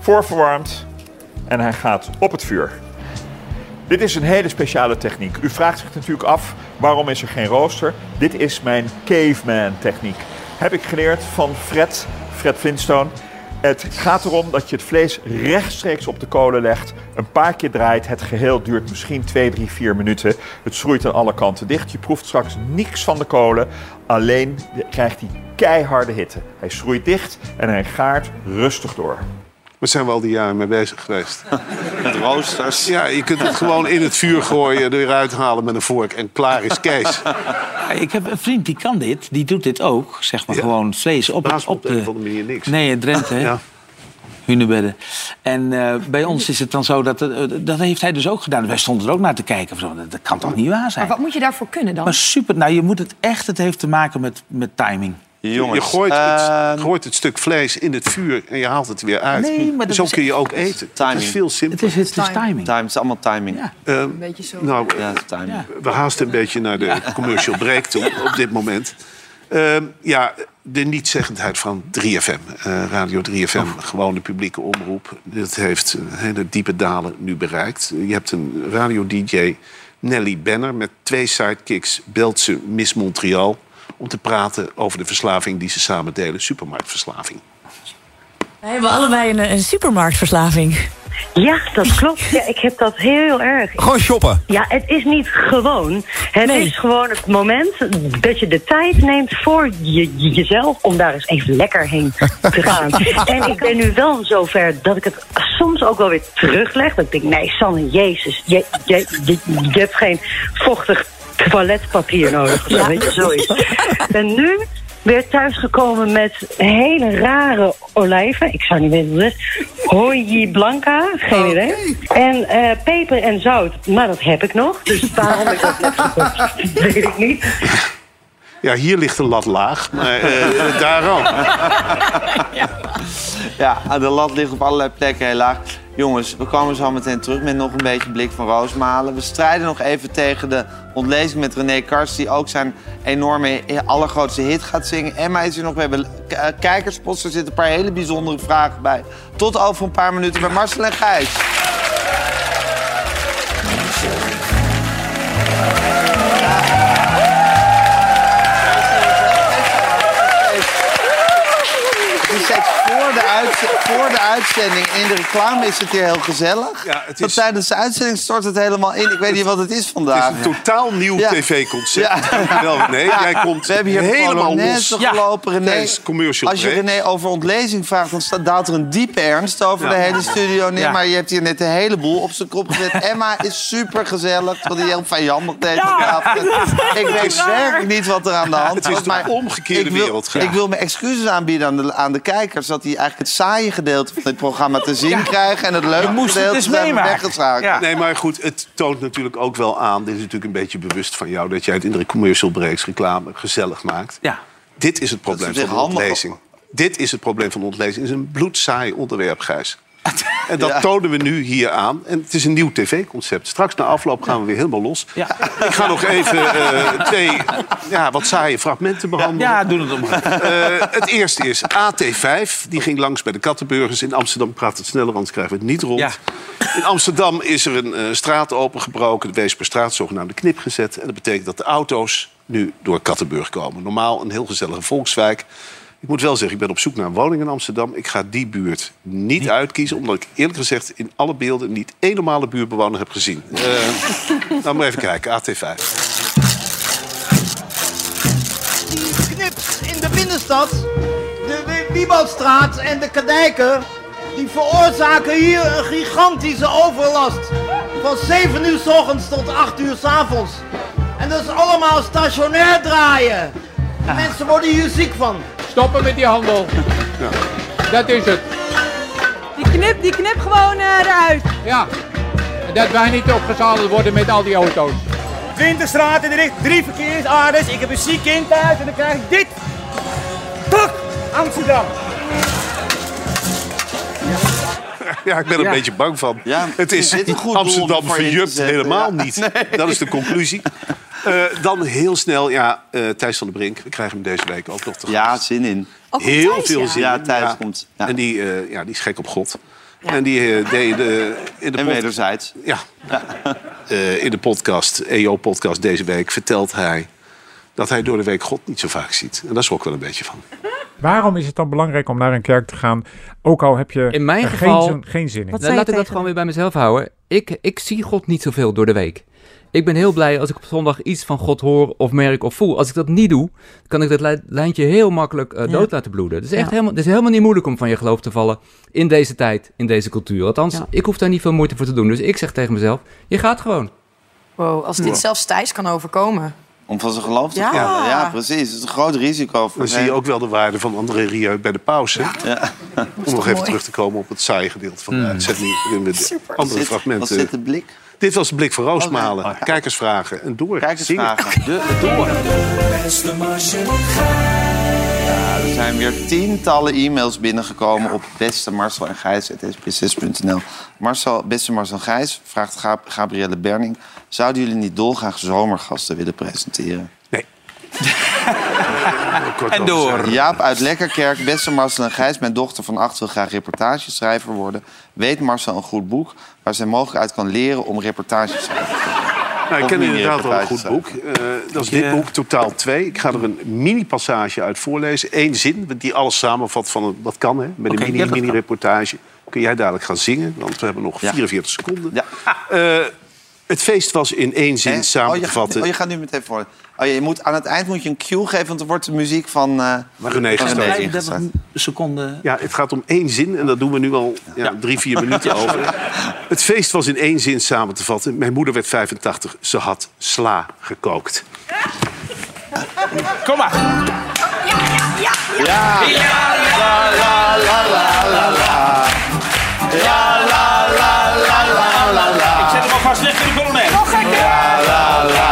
voorverwarmd en hij gaat op het vuur. Dit is een hele speciale techniek. U vraagt zich natuurlijk af, waarom is er geen rooster? Dit is mijn caveman techniek. Heb ik geleerd van Fred, Fred Flintstone. Het gaat erom dat je het vlees rechtstreeks op de kolen legt. Een paar keer draait. Het geheel duurt misschien twee, drie, vier minuten. Het schroeit aan alle kanten dicht. Je proeft straks niks van de kolen. Alleen krijgt hij keiharde hitte. Hij schroeit dicht en hij gaart rustig door. Waar zijn we al die jaren mee bezig geweest? Met roosters. Ja, je kunt het gewoon in het vuur gooien, er eruit halen met een vork en klaar is Kees. Ik heb een vriend die kan dit, die doet dit ook, zeg maar ja. Gewoon vlees op, op, op de... Op de manier niks. Nee, in Drenthe, hè? Ja. Hunebedden. En uh, bij ons is het dan zo, dat uh, dat heeft hij dus ook gedaan. Wij stonden er ook naar te kijken. Dat kan toch niet waar zijn? Maar wat moet je daarvoor kunnen dan? Maar super, nou je moet het echt, het heeft te maken met, met timing. Jongens, je gooit het, uh, gooit het stuk vlees in het vuur en je haalt het weer uit. Nee, maar zo kun je ook eten. Timing. Het is veel simpeler. Het is, het is timing. Time, het is allemaal timing. Ja. Uh, een beetje zo. Nou, ja, timing. Ja. We haasten een beetje naar de ja. commercial break toe op dit moment. Uh, ja, de nietszeggendheid van drie F M. Uh, Radio drie F M, oh. Gewoon de publieke omroep. Dat heeft hele diepe dalen nu bereikt. Je hebt een radio-dj Nelly Benner met twee sidekicks Beltse Miss Montreal... om te praten over de verslaving die ze samen delen. Supermarktverslaving. We hebben allebei een, een supermarktverslaving. Ja, dat klopt. Ja, ik heb dat heel erg. Gewoon shoppen. Ja, het is niet gewoon. Het nee. is gewoon het moment dat je de tijd neemt voor je, je, jezelf... om daar eens even lekker heen te gaan. En ik ben nu wel zover dat ik het soms ook wel weer terugleg. Dat ik denk, nee, Sanne, jezus, je, je, je, je hebt geen vochtig toiletpapier nodig. Ja. Weet je, zoiets. En nu... weer thuisgekomen met hele rare olijven. Ik zou niet weten wat het is. Hoji blanca, geen oh, idee. Okay. En uh, peper en zout. Maar dat heb ik nog. Dus waarom ik dat net gekocht, weet ik niet. Ja, hier ligt de lat laag. Maar uh, daar ook. Ja, de lat ligt op allerlei plekken heel laag. Jongens, we komen zo meteen terug met nog een beetje blik van Roosmalen. We strijden nog even tegen de ontlezing met René Karst... die ook zijn enorme, allergrootste hit gaat zingen. Emma is hier nog bij. K- kijkerspots, er zitten een paar hele bijzondere vragen bij. Tot over een paar minuten bij Marcel en Gijs. Voor de uitzending in de reclame is het hier heel gezellig. Ja, het is... Want tijdens de uitzending stort het helemaal in. Ik weet niet wat het is vandaag. Het is een totaal nieuw ja. tv-concept. Ja. Wel, nee, ja. Jij komt we hebben hier helemaal ons. Gelopen. René, ja. commercial als je René over ontlezing vraagt, dan daalt er een diepe ernst over ja. de hele studio neer. Ja. Maar je hebt hier net een heleboel op zijn kop gezet. Emma is supergezellig. Wat hij heel vijandig deed. Ja. Ja. Ik weet werkelijk niet wat er aan de hand is. Het is de omgekeerde wereld. Ik wil, ik wil mijn excuses aanbieden aan de, aan de kijkers dat hij eigenlijk het saaie gedeelte van dit programma te zien ja. krijgen... en het leuke ja, gedeelte dus zijn weggezaakt. Ja. Nee, maar goed, het toont natuurlijk ook wel aan... dit is natuurlijk een beetje bewust van jou... dat jij het in de commercial breaks reclame gezellig maakt. Ja. Dit is het probleem van de ontlezing. Dit is het probleem van de ontlezing. Het is een bloedsaai onderwerp, Gijs. En dat ja. tonen we nu hier aan. En het is een nieuw tv-concept. Straks na afloop gaan we weer helemaal los. Ja. Ik ga nog even uh, twee ja, wat saaie fragmenten behandelen. Ja, ja doe het omhoog. Uh, het eerste is A T vijf. Die ging langs bij de Kattenburgers. In Amsterdam praat het sneller, anders krijgen we het niet rond. Ja. In Amsterdam is er een uh, straat opengebroken. De Weesperstraat, zogenaamde knip gezet. En dat betekent dat de auto's nu door Kattenburg komen. Normaal een heel gezellige volkswijk. Ik moet wel zeggen, ik ben op zoek naar een woning in Amsterdam. Ik ga die buurt niet, niet. uitkiezen... omdat ik eerlijk gezegd in alle beelden... niet één normale buurtbewoner heb gezien. uh, nou, maar even kijken. A T vijf. Die knips in de binnenstad... de Wiebaldstraat en de Kadijken... die veroorzaken hier een gigantische overlast. Van zeven uur 's ochtends tot acht uur 's avonds. En dat is allemaal stationair draaien. De mensen worden hier ziek van. Stoppen met die handel. Ja. Dat is het. Die knip, die knip gewoon uh, eruit. Ja. Dat wij niet opgezadeld worden met al die auto's. twintig straten in de richting, drie verkeersaders. Ik heb een ziek kind thuis en dan krijg ik dit. Tok! Amsterdam. Ja, ik ben er ja. een beetje bang van. Ja, het is, is goed Amsterdam verjukt helemaal ja. niet. Nee. Dat is de conclusie. Uh, dan heel snel, ja, uh, Thijs van de Brink. We krijgen hem deze week ook nog te gast. Ja, zin in. Ook heel Thijs, veel ja. zin in. Ja, Thijs ja. komt. Ja. En die, uh, ja, die is gek op God. Ja. En die uh, deed de, in de... En pod- wederzijds. Ja. ja. Uh, in de podcast, E O-podcast deze week, vertelt hij... dat hij door de week God niet zo vaak ziet. En daar schrok ik wel een beetje van. Waarom is het dan belangrijk om naar een kerk te gaan... ook al heb je in mijn er geval, geen, geen zin in? Dan laat ik dat gewoon weer bij mezelf houden. Ik, ik zie God niet zoveel door de week. Ik ben heel blij als ik op zondag iets van God hoor of merk of voel. Als ik dat niet doe, kan ik dat li- lijntje heel makkelijk uh, dood ja. laten bloeden. Het is echt ja. helemaal, het is helemaal niet moeilijk om van je geloof te vallen in deze tijd, in deze cultuur. Althans, ja. ik hoef daar niet veel moeite voor te doen. Dus ik zeg tegen mezelf, je gaat gewoon. Wow, als dit wow. zelfs Thijs kan overkomen... Om van zijn geloof te vallen. Ja. ja, precies. Het is een groot risico. Voor dan zie je ook wel de waarde van André Rieu bij de pauze. Ja. Ja. Om nog mooi. even terug te komen op het saaie gedeelte van de mm. uitzending. Super. Andere zit, fragmenten. Wat zit de blik? Dit was de blik van Roosmalen. Okay. Kijkersvragen. En door. Kijkersvragen. De, door. Ja, er zijn weer tientallen e-mails binnengekomen ja. op beste Marcel en Gijs. Marcel, beste Marcel en Gijs, vraagt Gab- Gabrielle Berning... zouden jullie niet dolgraag zomergasten willen presenteren? Nee. En door. Jaap uit Lekkerkerk. Beste Marcel en Gijs, mijn dochter van acht wil graag reportageschrijver worden. Weet Marcel een goed boek waar zij mogelijk uit kan leren om reportages te schrijven? Nou, ik ken inderdaad wel een goed boek. Uh, dat is dit yeah. boek, Totaal twee. Ik ga er een mini-passage uit voorlezen. Eén zin, die alles samenvat van wat kan, hè? Met okay, een mini, mini-reportage. kun jij dadelijk gaan zingen, want we hebben nog ja. vierenveertig seconden. Ja. Ah. Uh, het feest was in één zin hey. samengevat. Oh, oh, je gaat nu meteen voor. Oh, je moet, aan het eind moet je een cue geven, want er wordt de muziek van... Uh, maar René vijfendertig seconden. Ja, het gaat om één zin en dat doen we nu al ja, ja. drie, vier minuten over. Het feest was in één zin samen te vatten. Mijn moeder werd vijfentachtig. Ze had sla gekookt. Ja. Kom maar. Ja, ja, ja. Ja, ja, la, la, la, la, la, la. Ja, la, la, la, la, la, la. Ik zet hem alvast licht in de kolom mee. Nog gekker. La, la, la.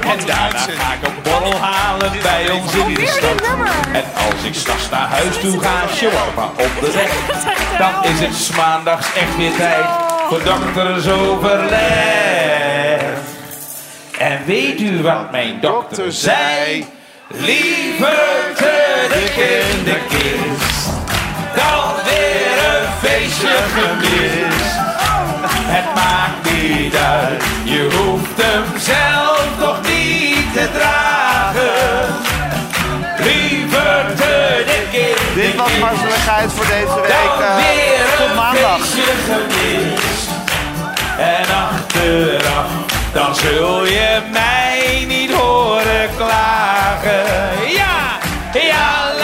En daarna ga ik een borrel halen bij ons in de stad. En als ik straks naar huis toe ga, shawarma op de weg. Dan is het 's maandags echt weer tijd voor doktersoverleg. En weet u wat mijn dokter zei? Liever te dik in de kist dan weer een feestje gemist. Het maakt niet uit, je hoeft hem zelf nog niet te dragen. Liever te dik in de kist. Dit was Marceligheid voor deze week. Dan weer uh, tot maandag. Gemist. En achteraf, dan zul je mij niet horen klagen. Ja, ja.